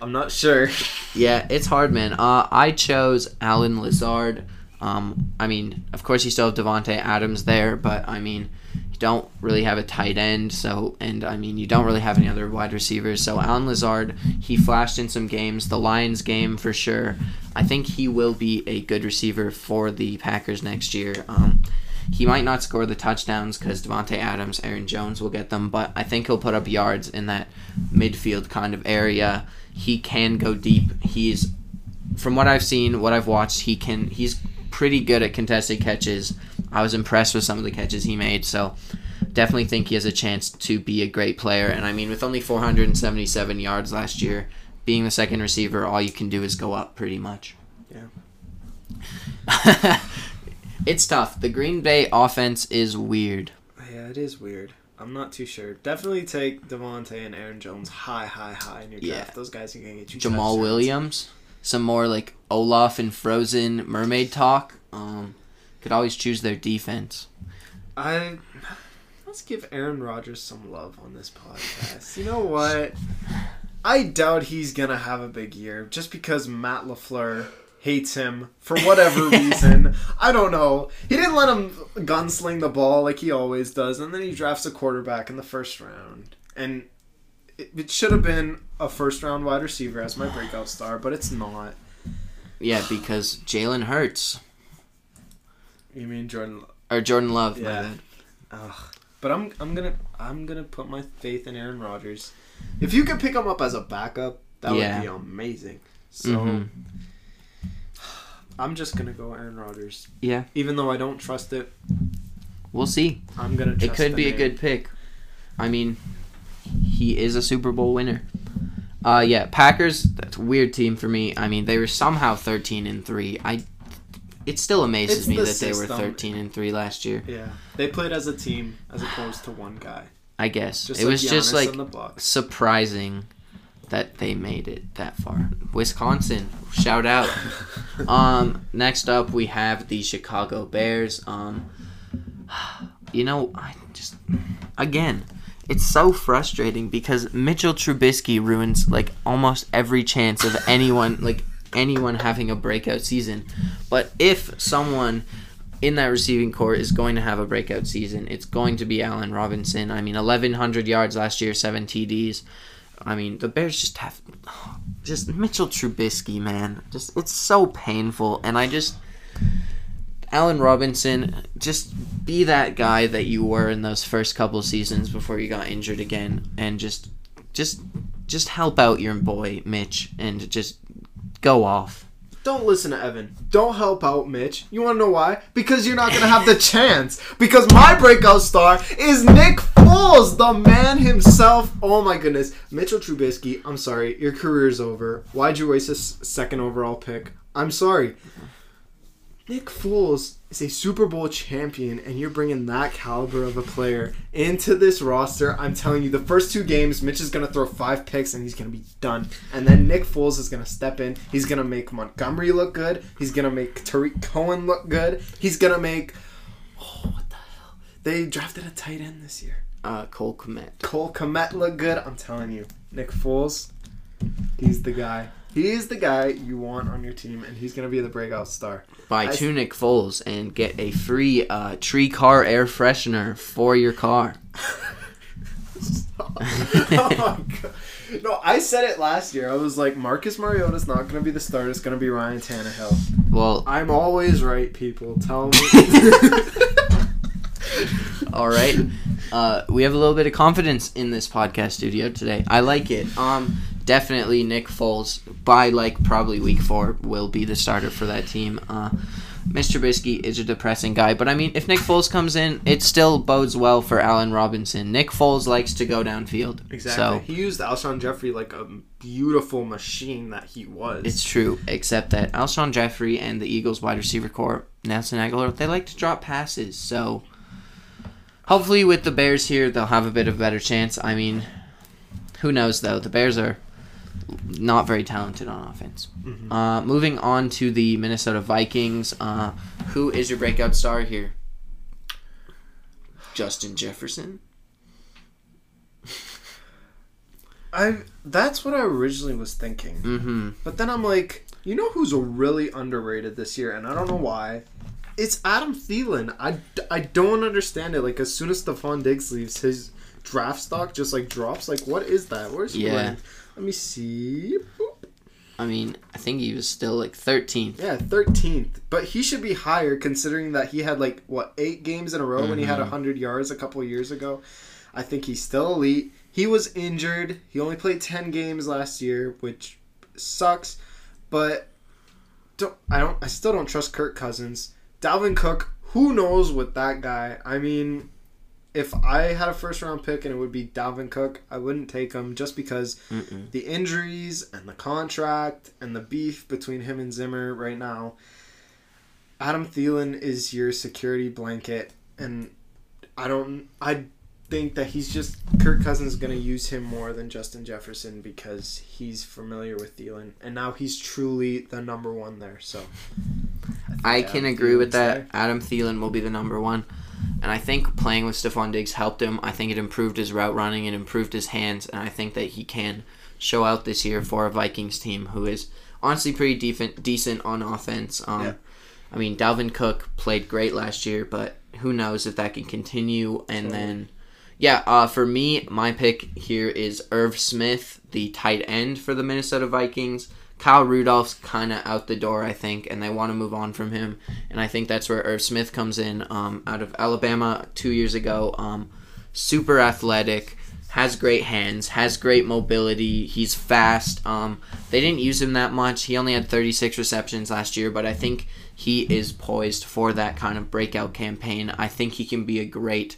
I'm not sure. Yeah, it's hard, man. Uh, I chose Allen Lazard. Um, I mean, of course, you still have Devontae Adams there, but I mean, you don't really have a tight end. So, and I mean, you don't really have any other wide receivers. So, Allen Lazard, he flashed in some games, the Lions game for sure. I think he will be a good receiver for the Packers next year. Um, he might not score the touchdowns because Devontae Adams, Aaron Jones will get them, but I think he'll put up yards in that midfield kind of area. He can go deep. He's, from what I've seen, what I've watched, he can. He's pretty good at contested catches. I was impressed with some of the catches he made, so definitely think he has a chance to be a great player. And I mean, with only four hundred seventy-seven yards last year, being the second receiver, all you can do is go up pretty much. Yeah. It's tough. The Green Bay offense is weird. Yeah, it is weird. I'm not too sure. Definitely take Devontae and Aaron Jones high, high, high in your draft. Yeah. Those guys are going to get you Jamal touchdowns. Williams. Some more like Olaf and Frozen mermaid talk. Um, could always choose their defense. I... Let's give Aaron Rodgers some love on this podcast. You know what? I doubt he's going to have a big year just because Matt LaFleur hates him for whatever reason. I don't know. He didn't let him gunsling the ball like he always does, and then he drafts a quarterback in the first round. And it, it should have been a first-round wide receiver as my breakout star, but it's not. Yeah, because Jalen Hurts. You mean Jordan Or Jordan Love, yeah. my bad. But I'm I'm going to I'm going to put my faith in Aaron Rodgers. If you could pick him up as a backup, that yeah. would be amazing. So mm-hmm. I'm just gonna go Aaron Rodgers. Yeah. Even though I don't trust it, we'll see. I'm gonna. Trust it could be name. a good pick. I mean, he is a Super Bowl winner. Uh, yeah, Packers. That's a weird team for me. I mean, they were somehow thirteen and three. I. It still amazes it's me the that system. They were thirteen and three last year. Yeah, they played as a team as opposed to one guy. I guess just it like was Giannis just like surprising that they made it that far. Wisconsin, shout out. Um, next up, we have the Chicago Bears. Um, you know, I just again, it's so frustrating because Mitchell Trubisky ruins like almost every chance of anyone like anyone having a breakout season. But if someone in that receiving corps is going to have a breakout season. It's going to be Allen Robinson. I mean, eleven hundred yards last year, seven T Ds. I mean, the Bears just have... Just Mitchell Trubisky, man. Just It's so painful. And I just... Allen Robinson, just be that guy that you were in those first couple seasons before you got injured again. And just... Just... Just help out your boy, Mitch, and just go off. Don't listen to Evan. Don't help out, Mitch. You want to know why? Because you're not going to have the chance. Because my breakout star is Nick Foles, the man himself. Oh, my goodness. Mitchell Trubisky, I'm sorry. Your career's over. Why'd you waste a second overall pick? I'm sorry. Nick Foles is a Super Bowl champion, and you're bringing that caliber of a player into this roster. I'm telling you, the first two games, Mitch is going to throw five picks, and he's going to be done. And then Nick Foles is going to step in. He's going to make Montgomery look good. He's going to make Tariq Cohen look good. He's going to make... Oh, what the hell? They drafted a tight end this year. Uh, Cole Kmet. Cole Kmet look good. I'm telling you, Nick Foles, he's the guy. He's the guy you want on your team, and he's going to be the breakout star. Buy I... two Nick Foles and get a free uh, tree car air freshener for your car. Stop. Oh my God. No, I said it last year. I was like, Marcus Mariota's not going to be the starter. It's going to be Ryan Tannehill. Well, I'm always right, people. Tell me. All right. Uh, we have a little bit of confidence in this podcast studio today. I like it. Um... Definitely Nick Foles, by like probably week four, will be the starter for that team. Uh, Mister Trubisky is a depressing guy, but I mean, if Nick Foles comes in, it still bodes well for Allen Robinson. Nick Foles likes to go downfield. Exactly. So, he used Alshon Jeffrey like a beautiful machine that he was. It's true, except that Alshon Jeffrey and the Eagles wide receiver corps, Nelson Aguilar, they like to drop passes. So hopefully with the Bears here, they'll have a bit of a better chance. I mean, who knows though? The Bears are... not very talented on offense. Mm-hmm. Uh, moving on to the Minnesota Vikings. Uh, who is your breakout star here? Justin Jefferson? I That's what I originally was thinking. Mm-hmm. But then I'm like, you know who's really underrated this year? And I don't know why. It's Adam Thielen. I, I don't understand it. Like, as soon as Stephon Diggs leaves, his draft stock just, like, drops. Like, what is that? Where's he yeah. Let me see. Boop. I mean, I think he was still like thirteenth. Yeah, thirteenth. But he should be higher considering that he had like, what, eight games in a row mm-hmm. when he had one hundred yards a couple of years ago. I think he's still elite. He was injured. He only played ten games last year, which sucks. But don't, I don't. I still don't trust Kirk Cousins. Dalvin Cook, who knows with that guy? I mean... If I had a first-round pick and it would be Dalvin Cook, I wouldn't take him just because Mm-mm. the injuries and the contract and the beef between him and Zimmer right now. Adam Thielen is your security blanket, and I don't. I think that he's just Kirk Cousins is going to use him more than Justin Jefferson because he's familiar with Thielen, and now he's truly the number one there. So I, I can Adam agree Thielen's with that. There. Adam Thielen will be the number one. And I think playing with Stephon Diggs helped him. I think it improved his route running. It improved his hands. And I think that he can show out this year for a Vikings team who is honestly pretty def- decent on offense. Um, yeah. I mean, Dalvin Cook played great last year, but who knows if that can continue. And sure. then, yeah, uh, for me, my pick here is Irv Smith, the tight end for the Minnesota Vikings. Kyle Rudolph's kind of out the door, I think, and they want to move on from him. And I think that's where Irv Smith comes in um, out of Alabama two years ago. Um, super athletic, has great hands, has great mobility. He's fast. Um, they didn't use him that much. He only had thirty-six receptions last year, but I think he is poised for that kind of breakout campaign. I think he can be a great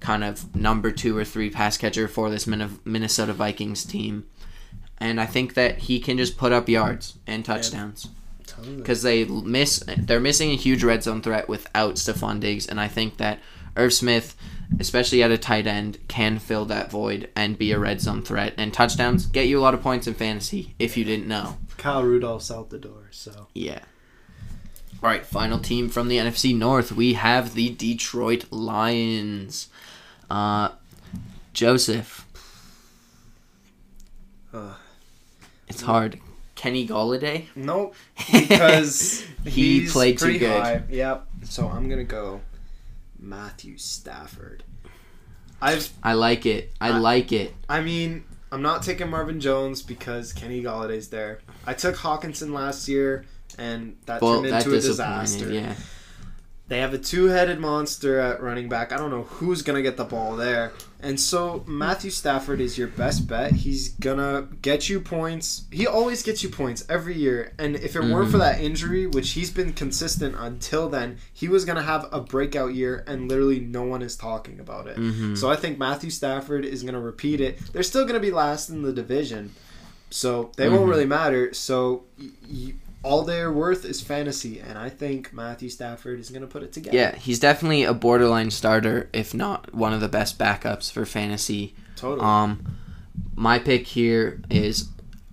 kind of number two or three pass catcher for this Minnesota Vikings team. And I think that he can just put up yards and touchdowns. Because they miss, they're missing a huge red zone threat without Stephon Diggs. And I think that Irv Smith, especially at a tight end, can fill that void and be a red zone threat. And touchdowns get you a lot of points in fantasy, if you didn't know. Kyle Rudolph's out the door, so. Yeah. All right, final team from the N F C North. We have the Detroit Lions. Uh, Joseph. Uh. It's hard. Kenny Golladay? Nope. Because he he's played too good. High. Yep. So I'm going to go Matthew Stafford. I've, I like it. I, I like it. I mean, I'm not taking Marvin Jones because Kenny Galladay's there. I took Hawkinson last year, and that well, turned into that a disaster. Yeah. They have a two-headed monster at running back. I don't know who's going to get the ball there. And so Matthew Stafford is your best bet. He's going to get you points. He always gets you points every year. And if it mm-hmm. weren't for that injury, which he's been consistent until then, he was going to have a breakout year, and literally no one is talking about it. Mm-hmm. So I think Matthew Stafford is going to repeat it. They're still going to be last in the division, so they mm-hmm. won't really matter. So y- y- all they're worth is fantasy, and I think Matthew Stafford is going to put it together. Yeah, he's definitely a borderline starter, if not one of the best backups for fantasy. Totally. Um, my pick here is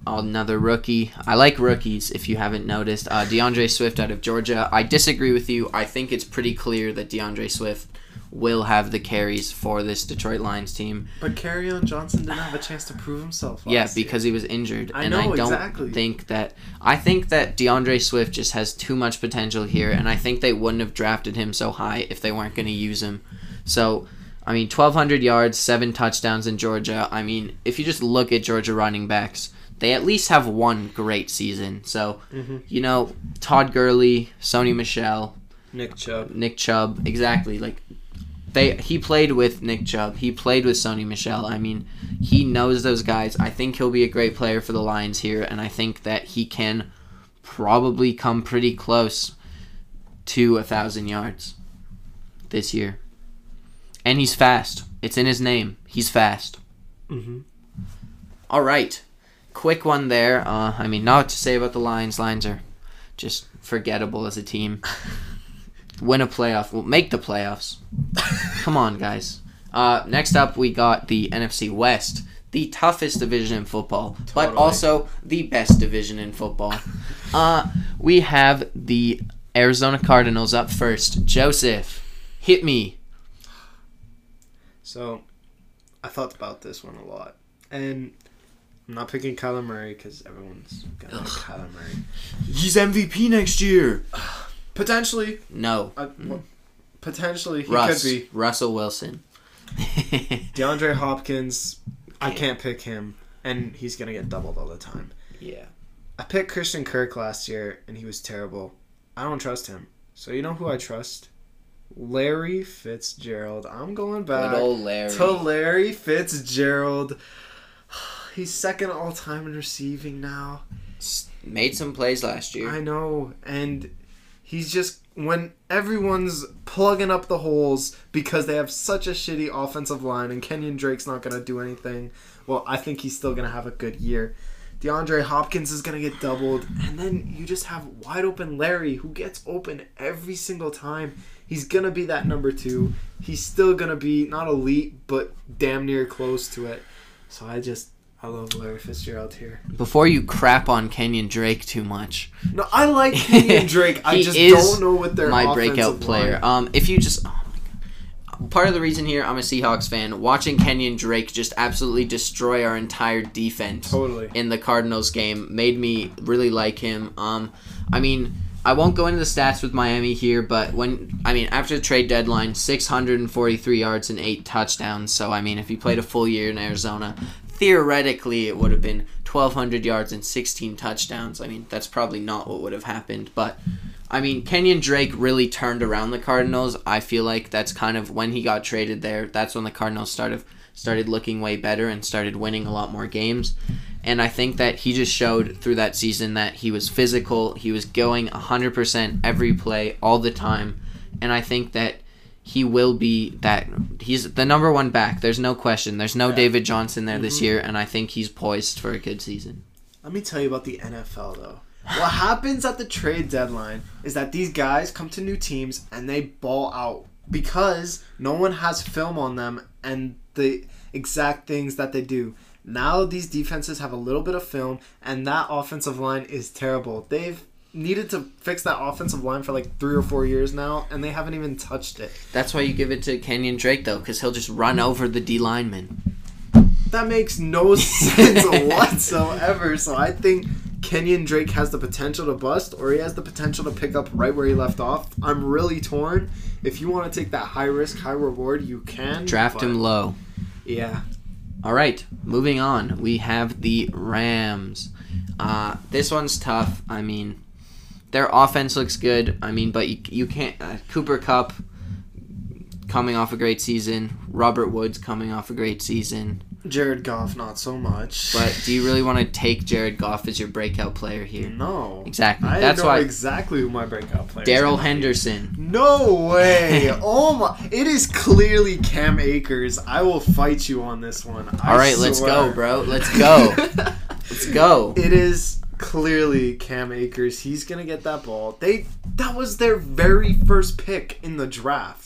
another rookie. I like rookies, if you haven't noticed. Uh, DeAndre Swift out of Georgia. I disagree with you. I think it's pretty clear that DeAndre Swift will have the carries for this Detroit Lions team. But Kerryon Johnson didn't have a chance to prove himself last year. Yeah, because he was injured. I and know, I don't exactly. think that I think that DeAndre Swift just has too much potential here, and I think they wouldn't have drafted him so high if they weren't going to use him. So, I mean, twelve hundred yards, seven touchdowns in Georgia. I mean, if you just look at Georgia running backs, they at least have one great season. So, mm-hmm. you know, Todd Gurley, Sony Michel, Nick Chubb. Nick Chubb, exactly. Like They, he played with Nick Chubb. He played with Sony Michel. I mean, he knows those guys. I think he'll be a great player for the Lions here, and I think that he can probably come pretty close to one thousand yards this year. And he's fast. It's in his name. He's fast. Mm-hmm. All right. Quick one there. Uh, I mean, not to say about the Lions. Lions are just forgettable as a team. Win a playoff. Well, make the playoffs. Come on, guys. Uh, next up, we got the N F C West, the toughest division in football, totally. But also the best division in football. Uh, we have the Arizona Cardinals up first. Joseph, hit me. So, I thought about this one a lot, and I'm not picking Kyler Murray because everyone's going to pick Kyler Murray. He's M V P next year. Potentially. No. Uh, well, potentially. He Russ, could be. Russell Wilson. DeAndre Hopkins. I can't pick him. And he's going to get doubled all the time. Yeah. I picked Christian Kirk last year, and he was terrible. I don't trust him. So you know who I trust? Larry Fitzgerald. I'm going back Good old Larry. to Larry Fitzgerald. He's second all-time in receiving now. Made some plays last year. I know. And he's just, when everyone's plugging up the holes because they have such a shitty offensive line and Kenyon Drake's not going to do anything, well, I think he's still going to have a good year. DeAndre Hopkins is going to get doubled, and then you just have wide open Larry, who gets open every single time. He's going to be that number two. He's still going to be not elite, but damn near close to it. So I just... I love Larry Fitzgerald here. Before you crap on Kenyon Drake too much. No, I like Kenyon Drake. I just don't know what their my breakout player. Um, if you just, oh my God. Part of the reason here, I'm a Seahawks fan. Watching Kenyon Drake just absolutely destroy our entire defense. Totally. In the Cardinals game made me really like him. Um, I mean, I won't go into the stats with Miami here, but when I mean after the trade deadline, six hundred forty-three yards and eight touchdowns. So I mean, if he played a full year in Arizona, theoretically, it would have been twelve hundred yards and sixteen touchdowns. I mean, that's probably not what would have happened. But, I mean, Kenyon Drake really turned around the Cardinals. I feel like that's kind of when he got traded there. That's when the Cardinals started started looking way better and started winning a lot more games. And I think that he just showed through that season that he was physical. He was going one hundred percent every play all the time. And I think that he will be that. He's the number one back. There's no question. There's no yeah. David Johnson there mm-hmm. this year, and I think he's poised for a good season. Let me tell you about the N F L, though. What happens at the trade deadline is that these guys come to new teams, and they ball out because no one has film on them and the exact things that they do. Now these defenses have a little bit of film, and that offensive line is terrible. They've needed to fix that offensive line for like three or four years now, and they haven't even touched it. That's why you give it to Kenyon Drake, though, because he'll just run over the D lineman. That makes no sense whatsoever. So I think Kenyon Drake has the potential to bust, or he has the potential to pick up right where he left off. I'm really torn. If you want to take that high risk, high reward, you can. Draft him low. Yeah. All right, moving on. We have the Rams. Uh, this one's tough. I mean, their offense looks good. I mean, but you, you can't. Uh, Cooper Kupp coming off a great season. Robert Woods coming off a great season. Jared Goff, not so much. But do you really want to take Jared Goff as your breakout player here? No. Exactly. I That's know why exactly who my breakout player is. Daryl Henderson. Be. No way. Oh my. It is clearly Cam Akers. I will fight you on this one. I All right, swear. Let's go, bro. Let's go. Let's go. It is clearly Cam Akers. He's going to get that ball. They That was their very first pick in the draft.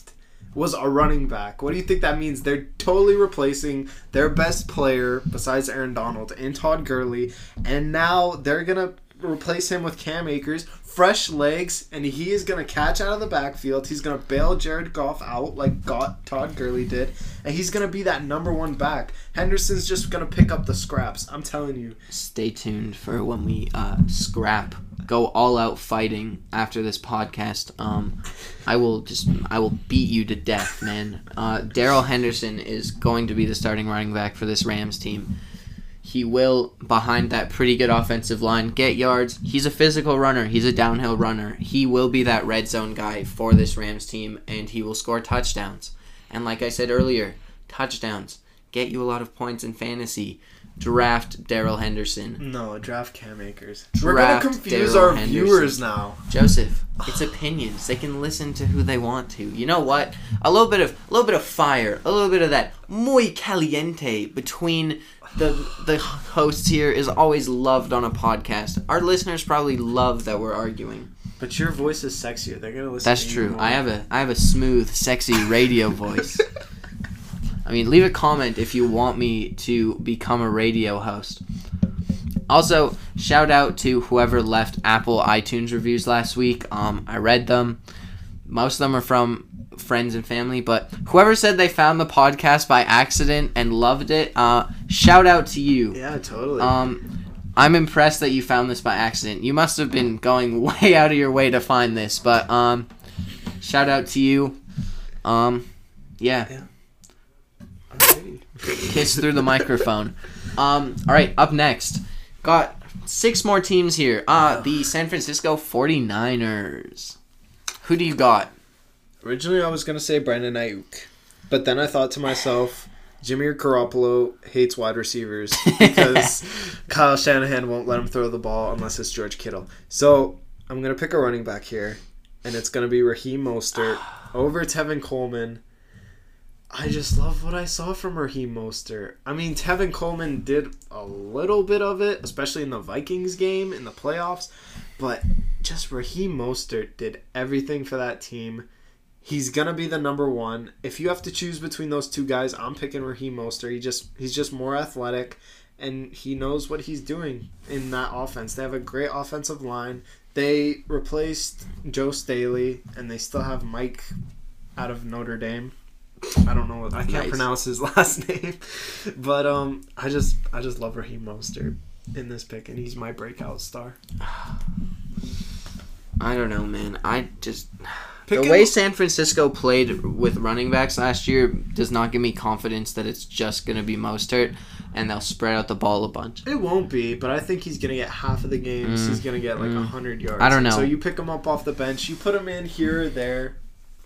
Was a running back. What do you think that means? They're totally replacing their best player besides Aaron Donald and Todd Gurley, and now they're going to replace him with Cam Akers, fresh legs, and he is going to catch out of the backfield. He's going to bail Jared Goff out like God, Todd Gurley did, and he's going to be that number one back. Henderson's just going to pick up the scraps. I'm telling you. Stay tuned for when we uh, scrap. Go all out fighting after this podcast. Um, I will just I will beat you to death, man. Uh, Daryl Henderson is going to be the starting running back for this Rams team. He will, behind that pretty good offensive line, get yards. He's a physical runner. He's a downhill runner. He will be that red zone guy for this Rams team, and he will score touchdowns. And like I said earlier, touchdowns get you a lot of points in fantasy. Draft Daryl Henderson. No, draft Cam Akers. We're going to confuse Darryl our Henderson. Viewers now. Joseph, it's opinions. They can listen to who they want to. You know what? A little bit of a little bit of fire, a little bit of that muy caliente between the the hosts here is always loved on a podcast. Our listeners probably love that we're arguing. But your voice is sexier. They're going to listen. That's to true. More. I have a I have a smooth, sexy radio voice. I mean, leave a comment if you want me to become a radio host. Also, shout out to whoever left Apple iTunes reviews last week. Um, I read them. Most of them are from friends and family, but whoever said they found the podcast by accident and loved it, uh, shout out to you. Yeah, totally. Um, I'm impressed that you found this by accident. You must have been going way out of your way to find this, but um, shout out to you. Um, yeah. Yeah. Kiss through the microphone. Um, all right, up next. Got six more teams here. Uh, the San Francisco forty-niners. Who do you got? Originally, I was going to say Brandon Ayuk. But then I thought to myself, Jimmy Garoppolo hates wide receivers because Kyle Shanahan won't let him throw the ball unless it's George Kittle. So I'm going to pick a running back here, and it's going to be Raheem Mostert over Tevin Coleman. I just love what I saw from Raheem Mostert. I mean, Tevin Coleman did a little bit of it, especially in the Vikings game, in the playoffs. But just Raheem Mostert did everything for that team. He's going to be the number one. If you have to choose between those two guys, I'm picking Raheem Mostert. He just, he's just more athletic, and he knows what he's doing in that offense. They have a great offensive line. They replaced Joe Staley, and they still have Mike out of Notre Dame. I don't know what I can't nice. pronounce his last name, but um, I just I just love Raheem Mostert in this pick, and he's my breakout star. I don't know, man. I just pick the way up. San Francisco played with running backs last year does not give me confidence that it's just gonna be Mostert, and they'll spread out the ball a bunch. It won't be, but I think he's gonna get half of the games. Mm, he's gonna get like a mm, hundred yards. I don't know. So you pick him up off the bench, you put him in here or there.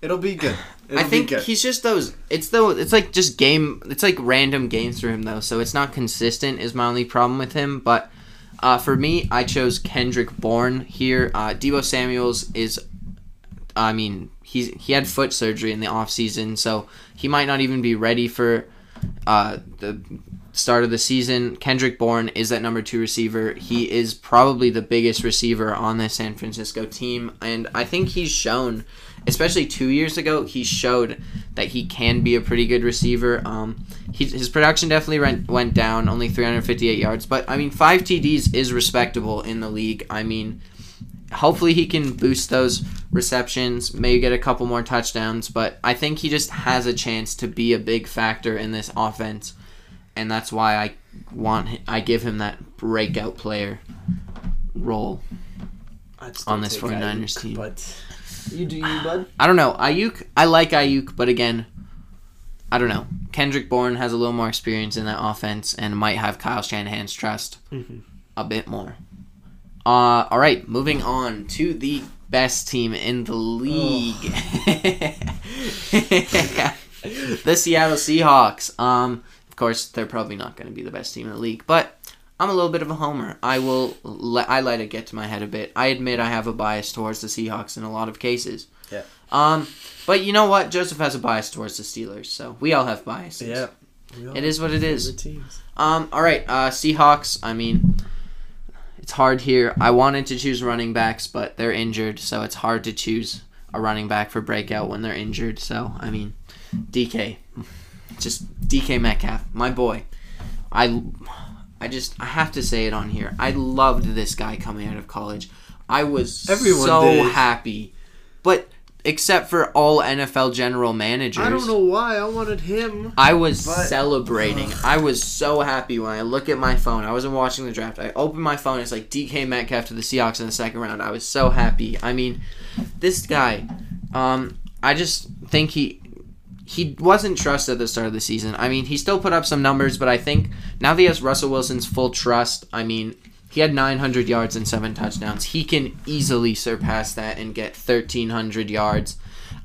It'll be good. It'll I think be good. He's just those. It's though. It's like just game. It's like random games for him though. So it's not consistent. Is my only problem with him. But uh, for me, I chose Kendrick Bourne here. Uh, Deebo Samuel's is. I mean, he's he had foot surgery in the offseason, so he might not even be ready for uh, the start of the season. Kendrick Bourne is that number two receiver. He is probably the biggest receiver on the San Francisco team, and I think he's shown. Especially two years ago, he showed that he can be a pretty good receiver. Um, he, his production definitely went, went down, only three hundred fifty-eight yards. But, I mean, five T Ds is respectable in the league. I mean, hopefully he can boost those receptions, maybe get a couple more touchdowns. But I think he just has a chance to be a big factor in this offense. And that's why I want I give him that breakout player. role on this 49ers Ayuk, team. But you do you, bud. I don't know. Ayuk, I like Ayuk, but again, I don't know. Kendrick Bourne has a little more experience in that offense and might have Kyle Shanahan's trust mm-hmm. a bit more. Uh, all right, moving on to the best team in the league. Oh. The Seattle Seahawks. Um, of course, they're probably not going to be the best team in the league, but I'm a little bit of a homer. I will. Let, I let it get to my head a bit. I admit I have a bias towards the Seahawks in a lot of cases. Yeah. Um, but you know what? Joseph has a bias towards the Steelers, so we all have biases. Yeah. It is what it is. Um. All right. Uh. Seahawks. I mean, it's hard here. I wanted to choose running backs, but they're injured, so it's hard to choose a running back for breakout when they're injured. So, I mean, D K. Just D K Metcalf, my boy. I, I just, I have to say it on here. I loved this guy coming out of college. I was Everyone so did. happy. But except for all N F L general managers. I don't know why. I wanted him. I was but, celebrating. Uh, I was so happy when I look at my phone. I wasn't watching the draft. I opened my phone. It's like D K Metcalf to the Seahawks in the second round. I was so happy. I mean, this guy, um, I just think he he wasn't trusted at the start of the season. I mean, he still put up some numbers, but I think now that he has Russell Wilson's full trust, I mean, he had nine hundred yards and seven touchdowns. He can easily surpass that and get thirteen hundred yards.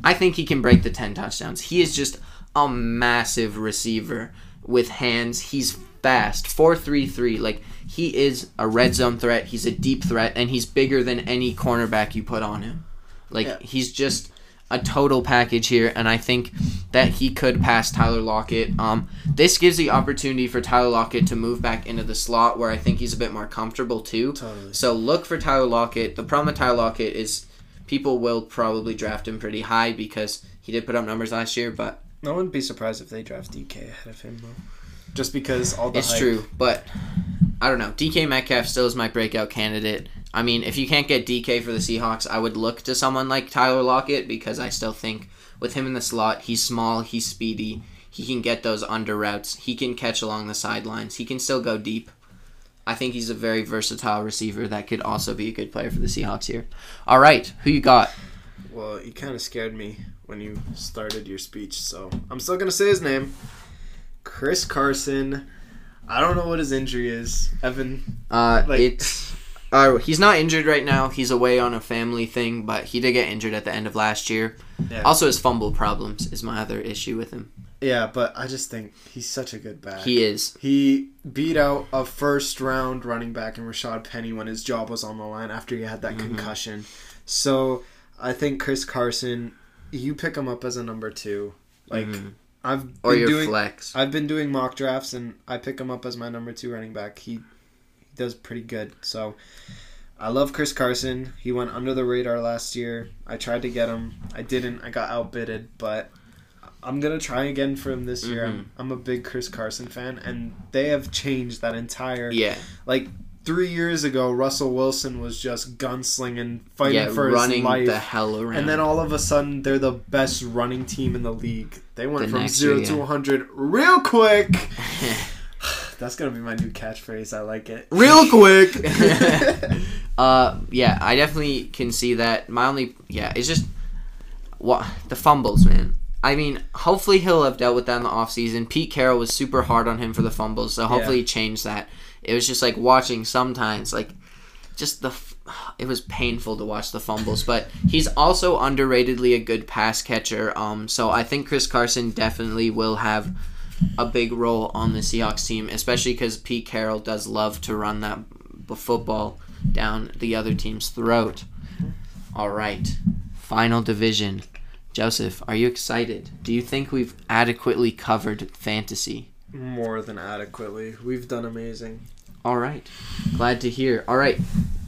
I think he can break the ten touchdowns. He is just a massive receiver with hands. He's fast. four three three. Like, he is a red zone threat. He's a deep threat, and he's bigger than any cornerback you put on him. Like, yeah. he's just a total package here, and I think that he could pass Tyler Lockett. Um, this gives the opportunity for Tyler Lockett to move back into the slot where I think he's a bit more comfortable too. Totally. So look for Tyler Lockett. The problem with Tyler Lockett is people will probably draft him pretty high because he did put up numbers last year, but I wouldn't be surprised if they draft D K ahead of him though. Just because all the It's hype. true, but I don't know. D K Metcalf still is my breakout candidate. I mean, if you can't get D K for the Seahawks, I would look to someone like Tyler Lockett because I still think with him in the slot, he's small, he's speedy, he can get those under routes, he can catch along the sidelines, he can still go deep. I think he's a very versatile receiver that could also be a good player for the Seahawks here. All right, who you got? Well, you kind of scared me when you started your speech, so I'm still going to say his name. Chris Carson. I don't know what his injury is. Evan? Uh, like, it's... Uh, he's not injured right now. He's away on a family thing, but he did get injured at the end of last year. Yeah. Also, his fumble problems is my other issue with him. Yeah, but I just think he's such a good back. He is. He beat out a first-round running back in Rashad Penny when his job was on the line after he had that mm-hmm. concussion. So I think Chris Carson, you pick him up as a number two. Like mm-hmm. I've been or your doing, flex. I've been doing mock drafts, and I pick him up as my number two running back. He does pretty good. So I love Chris Carson. He went under the radar last year. I tried to get him. I didn't. I got outbidded, but I'm going to try again for him this mm-hmm. year. I'm, I'm a big Chris Carson fan, and they have changed that entire... Yeah. Like, three years ago, Russell Wilson was just gunslinging, fighting yeah, for his life. Yeah, running the hell around. And then all of a sudden, they're the best running team in the league. They went the from zero year, to yeah. one hundred real quick. That's going to be my new catchphrase. I like it. Real quick. uh, yeah, I definitely can see that. My only... Yeah, it's just... what the fumbles, man. I mean, hopefully he'll have dealt with that in the offseason. Pete Carroll was super hard on him for the fumbles, so hopefully yeah. he changed that. It was just like watching sometimes, like, just the... It was painful to watch the fumbles, but he's also underratedly a good pass catcher. Um, So I think Chris Carson definitely will have a big role on the Seahawks team, especially because Pete Carroll does love to run that b- football down the other team's throat. All right, final division. Joseph, are you excited? Do you think we've adequately covered fantasy? More than adequately. We've done amazing. All right, glad to hear. All right,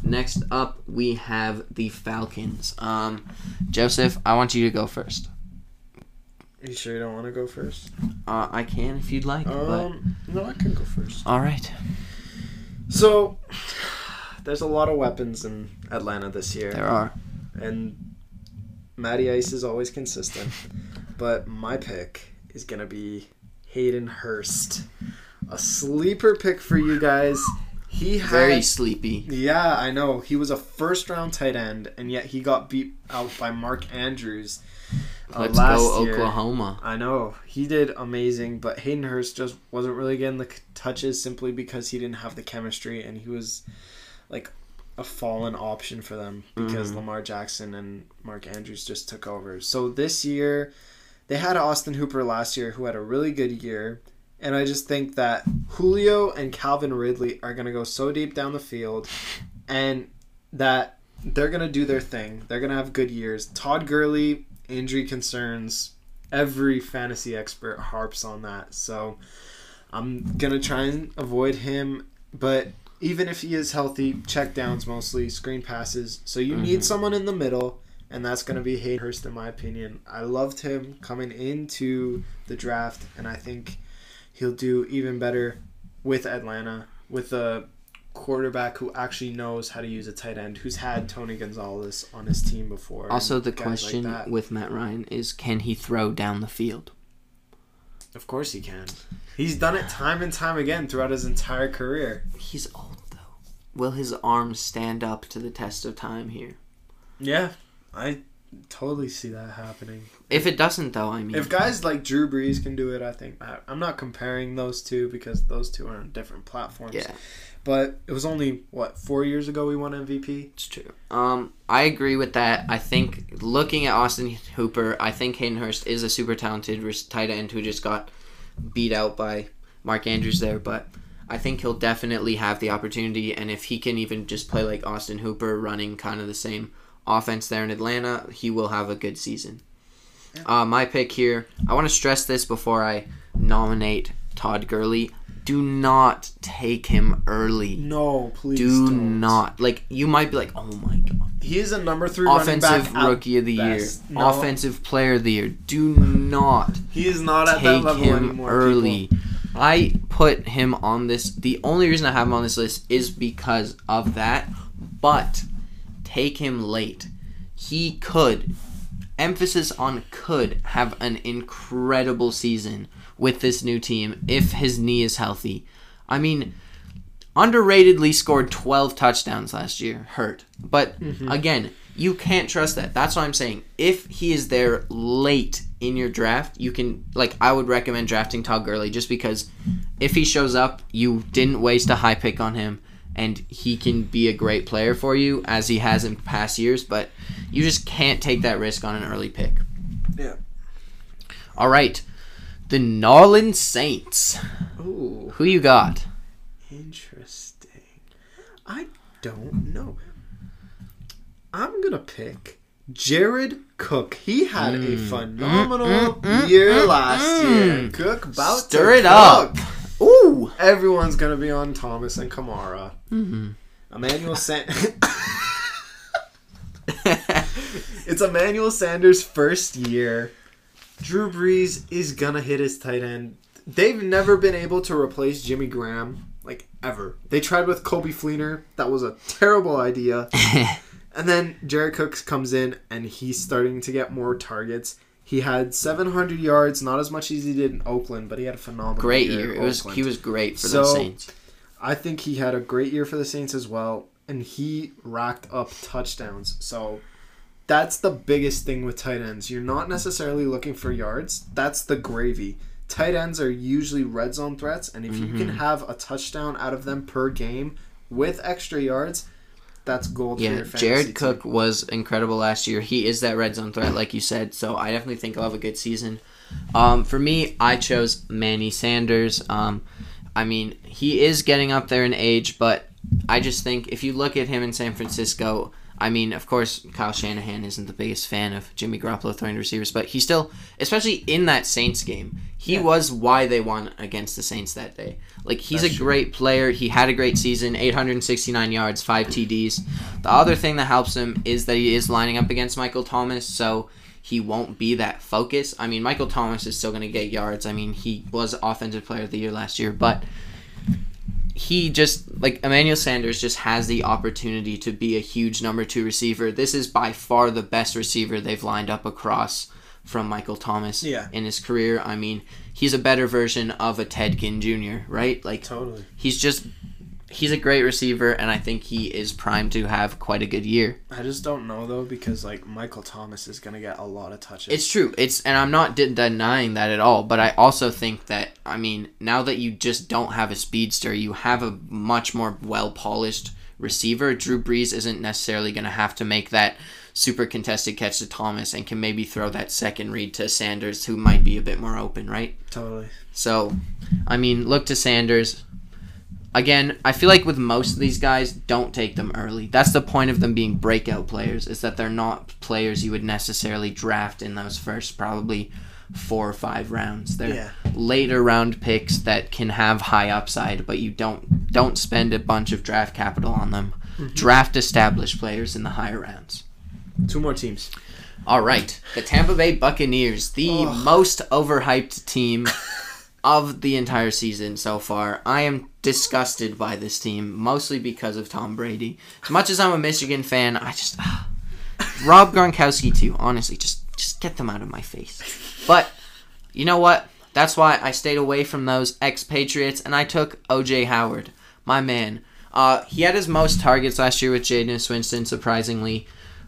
next up we have the Falcons. Um, Joseph, I want you to go first. Are you sure you don't want to go first? Uh, I can if you'd like. Um, but... No, I can go first. All right. So, there's a lot of weapons in Atlanta this year. There are. And Matty Ice is always consistent. But my pick is going to be Hayden Hurst. A sleeper pick for you guys. He had, very sleepy. Yeah, I know. He was a first-round tight end, and yet he got beat out by Mark Andrews uh, Let's last go year. Oklahoma. I know. He did amazing, but Hayden Hurst just wasn't really getting the touches simply because he didn't have the chemistry, and he was like a fallen option for them because mm-hmm. Lamar Jackson and Mark Andrews just took over. So this year, they had Austin Hooper last year who had a really good year. And I just think that Julio and Calvin Ridley are going to go so deep down the field and that they're going to do their thing. They're going to have good years. Todd Gurley, injury concerns. Every fantasy expert harps on that. So I'm going to try and avoid him. But even if he is healthy, check downs mostly, screen passes. So you mm-hmm. need someone in the middle. And that's going to be Hayden Hurst, in my opinion. I loved him coming into the draft. And I think he'll do even better with Atlanta, with a quarterback who actually knows how to use a tight end, who's had Tony Gonzalez on his team before. Also, the question like with Matt Ryan is, can he throw down the field? Of course he can. He's done it time and time again throughout his entire career. He's old, though. Will his arms stand up to the test of time here? Yeah, I totally see that happening. If it doesn't, though, I mean, if guys like Drew Brees can do it, I think I, I'm not comparing those two because those two are on different platforms. Yeah, but it was only what four years ago we won M V P. It's true. Um, I agree with that. I think looking at Austin Hooper, I think Hayden Hurst is a super talented tight end who just got beat out by Mark Andrews there, but I think he'll definitely have the opportunity, and if he can even just play like Austin Hooper, running kind of the same offense there in Atlanta, he will have a good season. Yeah. Uh, my pick here, I want to stress this before I nominate Todd Gurley. Do not take him early. No, please do don't. not. Like, you might be like, oh my God. He is a number three offensive running back rookie of the best. year, no. offensive player of the year. Do not he is not at that level him anymore, early. People. I put him on this. The only reason I have him on this list is because of that, but take him late. He could, emphasis on could, have an incredible season with this new team if his knee is healthy. I mean, underratedly scored twelve touchdowns last year, hurt. But mm-hmm. again, you can't trust that. That's what I'm saying. If he is there late in your draft, you can, like, I would recommend drafting Todd Gurley just because if he shows up, you didn't waste a high pick on him. And he can be a great player for you, as he has in past years, but you just can't take that risk on an early pick. Yeah. All right. The New Orleans Saints. Ooh. Who you got? Interesting. I don't know. I'm going to pick Jared Cook. He had mm. a phenomenal mm, mm, mm, year mm, last mm. year. Cook about Stir to it cook. up. Ooh! Everyone's going to be on Thomas and Kamara. Mm-hmm. Emmanuel Sanders. It's Emmanuel Sanders' first year. Drew Brees is going to hit his tight end. They've never been able to replace Jimmy Graham, like, ever. They tried with Kobe Fleener. That was a terrible idea. And then Jared Cook comes in, and he's starting to get more targets. He had seven hundred yards, not as much as he did in Oakland, but he had a phenomenal great year. year. It was, he was great for so, the Saints. I think he had a great year for the Saints as well, and he racked up touchdowns. So that's the biggest thing with tight ends. You're not necessarily looking for yards. That's the gravy. Tight ends are usually red zone threats, and if mm-hmm. you can have a touchdown out of them per game with extra yards, that's gold yeah, for your fantasy Jared team. Cook was incredible last year. He is that red zone threat, like you said, so I definitely think he'll have a good season. Um, for me, I chose Manny Sanders. Um, I mean, he is getting up there in age, but I just think if you look at him in San Francisco, I mean, of course, Kyle Shanahan isn't the biggest fan of Jimmy Garoppolo throwing to receivers, but he still, especially in that Saints game, he yeah. was why they won against the Saints that day. Like, he's That's a great true. player. He had a great season, eight hundred sixty-nine yards, five T Ds. The other thing that helps him is that he is lining up against Michael Thomas, so he won't be that focused. I mean, Michael Thomas is still going to get yards. I mean, he was Offensive Player of the Year last year, but he just, like, Emmanuel Sanders just has the opportunity to be a huge number two receiver. This is by far the best receiver they've lined up across from Michael Thomas yeah. in his career. I mean, he's a better version of a Ted Ginn Junior, right? Like, totally. He's just he's a great receiver, and I think he is primed to have quite a good year. I just don't know, though, because, like, Michael Thomas is going to get a lot of touches. It's true. It's and I'm not de- denying that at all, but I also think that, I mean, now that you just don't have a speedster, you have a much more well-polished receiver. Drew Brees isn't necessarily going to have to make that super contested catch to Thomas and can maybe throw that second read to Sanders, who might be a bit more open, right? Totally. So, I mean, look to Sanders. Again, I feel like with most of these guys, don't take them early. That's the point of them being breakout players, is that they're not players you would necessarily draft in those first probably four or five rounds. They're yeah. later round picks that can have high upside, but you don't don't spend a bunch of draft capital on them. Mm-hmm. Draft established players in the higher rounds. Two more teams. All right. The Tampa Bay Buccaneers, the oh. most overhyped team of the entire season so far. I am disgusted by this team, mostly because of Tom Brady. As much as I'm a Michigan fan, I just... Uh, Rob Gronkowski, too. Honestly, just, just get them out of my face. But, you know what? That's why I stayed away from those ex-Patriots, and I took O J Howard, my man. Uh, he had his most targets last year with Jameis Winston, surprisingly.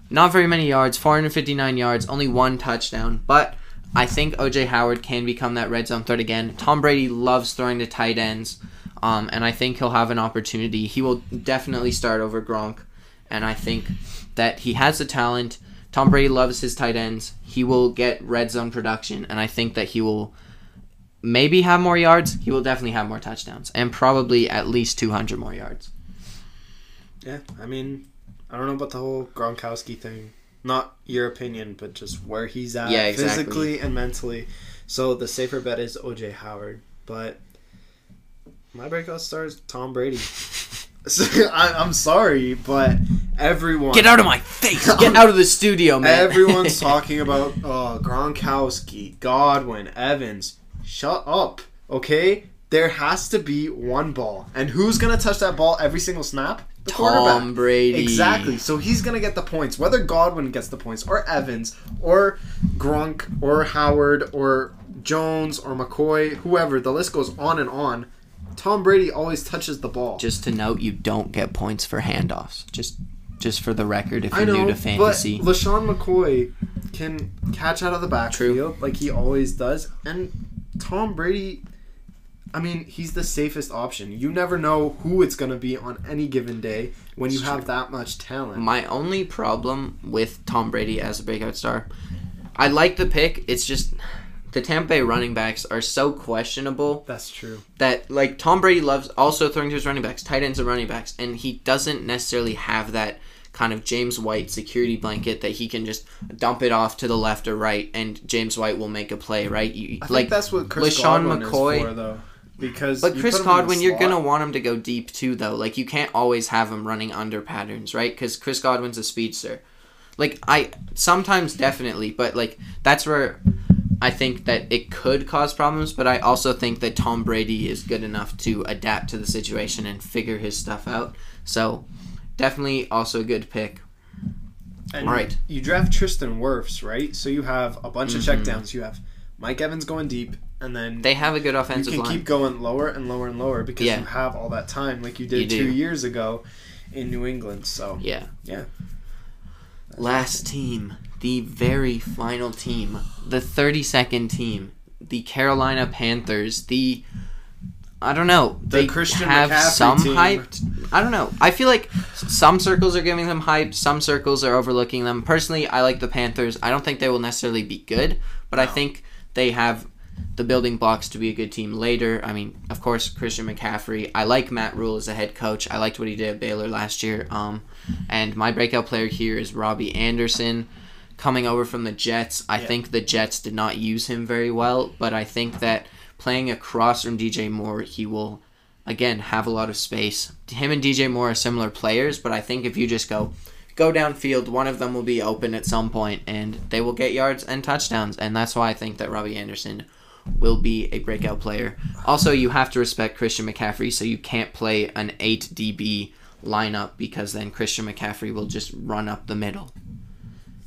Not very many yards, four hundred fifty-nine yards, only one touchdown, but... I think O J Howard can become that red zone threat again. Tom Brady loves throwing to tight ends, um, and I think he'll have an opportunity. He will definitely start over Gronk, and I think that he has the talent. Tom Brady loves his tight ends. He will get red zone production, and I think that he will maybe have more yards. He will definitely have more touchdowns, and probably at least two hundred more yards. Yeah, I mean, I don't know about the whole Gronkowski thing. Not your opinion, but just where he's at yeah, exactly. physically and mentally. So the safer bet is O J Howard. But my breakout star is Tom Brady. So I, I'm sorry, but everyone... Get out of my face! Get out of the studio, man! Everyone's talking about uh, Gronkowski, Godwin, Evans. Shut up, okay? There has to be one ball. And who's going to touch that ball every single snap? The Tom Brady. Exactly. So he's going to get the points. Whether Godwin gets the points or Evans or Gronk or Howard or Jones or McCoy, whoever, the list goes on and on. Tom Brady always touches the ball. Just to note, you don't get points for handoffs. Just just for the record, if you're I know, new to fantasy. But LaShawn McCoy can catch out of the backfield True. like he always does. And Tom Brady... I mean, he's the safest option. You never know who it's going to be on any given day when you have that much talent. My only problem with Tom Brady as a breakout star, I like the pick. It's just the Tampa Bay running backs are so questionable. That's true. That, like, Tom Brady loves also throwing to his running backs, tight ends and running backs, and he doesn't necessarily have that kind of James White security blanket that he can just dump it off to the left or right, and James White will make a play, right? You, I think like, that's what Chris Godwin McCoy, is for, though. Because but Chris Godwin, you're going to want him to go deep too, though. Like, you can't always have him running under patterns, right? Because Chris Godwin's a speedster. Like, I... Sometimes, definitely. But, like, that's where I think that it could cause problems. But I also think that Tom Brady is good enough to adapt to the situation and figure his stuff out. So, definitely also a good pick. And all right. You draft Tristan Wirfs, right? So you have a bunch mm-hmm. of checkdowns. You have Mike Evans going deep. And then they have a good offensive line. You can line. keep going lower and lower and lower because yeah. you have all that time, like you did you two years ago in New England. So yeah, yeah. That's Last team, the very final team, the thirty-second team, the Carolina Panthers. The I don't know. The they Christian have McCaffrey some team. hype. I don't know. I feel like some circles are giving them hype. Some circles are overlooking them. Personally, I like the Panthers. I don't think they will necessarily be good, but no. I think they have the building blocks to be a good team later. I mean, of course, Christian McCaffrey. I like Matt Rule as a head coach. I liked what he did at Baylor last year. Um, and my breakout player here is Robbie Anderson coming over from the Jets. I yeah. think the Jets did not use him very well, but I think that playing across from D J Moore, he will, again, have a lot of space. Him and D J Moore are similar players, but I think if you just go... Go downfield, one of them will be open at some point, and they will get yards and touchdowns, and that's why I think that Robbie Anderson will be a breakout player. Also, you have to respect Christian McCaffrey, so you can't play an eight D B lineup because then Christian McCaffrey will just run up the middle.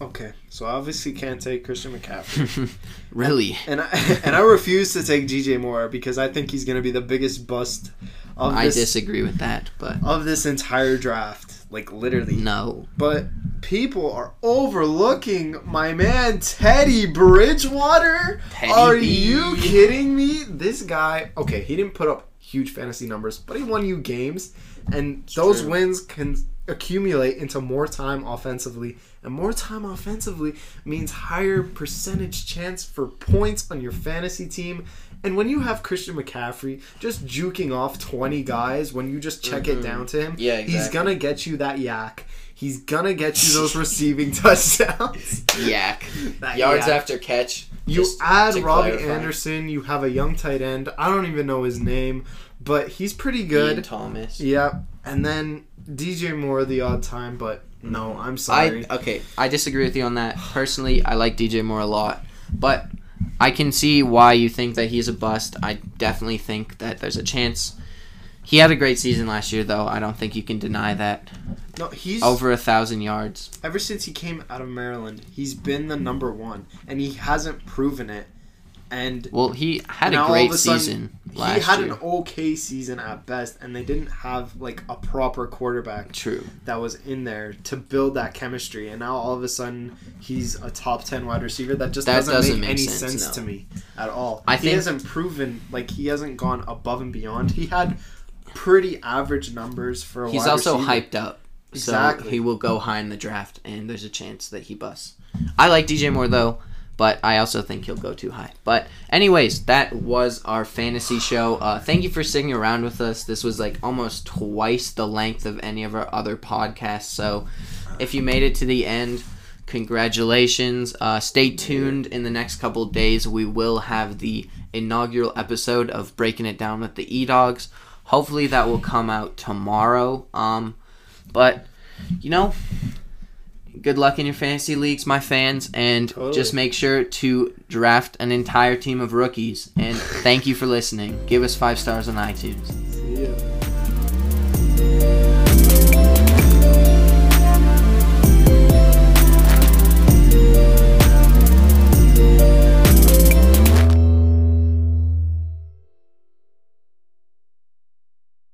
Okay, so I obviously can't take Christian McCaffrey. Really? And I, and I refuse to take D J Moore because I think he's going to be the biggest bust Of I this, disagree with that, but of this entire draft, like literally no. But people are overlooking my man Teddy Bridgewater. Teddy are B. you kidding me? This guy, okay, he didn't put up huge fantasy numbers, but he won you games, and it's those true. wins can accumulate into more time offensively, and more time offensively means higher percentage chance for points on your fantasy team. And when you have Christian McCaffrey just juking off twenty guys, when you just check mm-hmm. it down to him, yeah, exactly. he's gonna get you that yak. He's gonna get you those receiving touchdowns. Yak. That yards yak. After catch. You add Robbie clarify. Anderson, you have a young tight end. I don't even know his name, but he's pretty good. Ian Thomas. Yep. And then D J Moore the odd time, but no, I'm sorry. I, okay, I disagree with you on that. Personally, I like D J Moore a lot, but I can see why you think that he's a bust. I definitely think that there's a chance. He had a great season last year, though. I don't think you can deny that. No, he's over a thousand yards. Ever since he came out of Maryland, he's been the number one, and he hasn't proven it. And well, he had a great season last year. He had an okay season at best, and they didn't have like a proper quarterback True. that was in there to build that chemistry. And now all of a sudden, he's a top ten wide receiver. That just that doesn't, doesn't make, make any sense, sense no. to me at all. I he think... hasn't proven, like he hasn't gone above and beyond. He had pretty average numbers for a he's wide receiver. He's also hyped up. Exactly. So he will go high in the draft, and there's a chance that he busts. I like D J Moore, though. But I also think he'll go too high. But anyways, that was our fantasy show. Uh, thank you for sticking around with us. This was like almost twice the length of any of our other podcasts. So if you made it to the end, congratulations. Uh, stay tuned. In the next couple of days, we will have the inaugural episode of Breaking It Down with the E-Dogs. Hopefully that will come out tomorrow. Um, but, you know... Good luck in your fantasy leagues, my fans, and totally. just make sure to draft an entire team of rookies. And thank you for listening. Give us five stars on iTunes.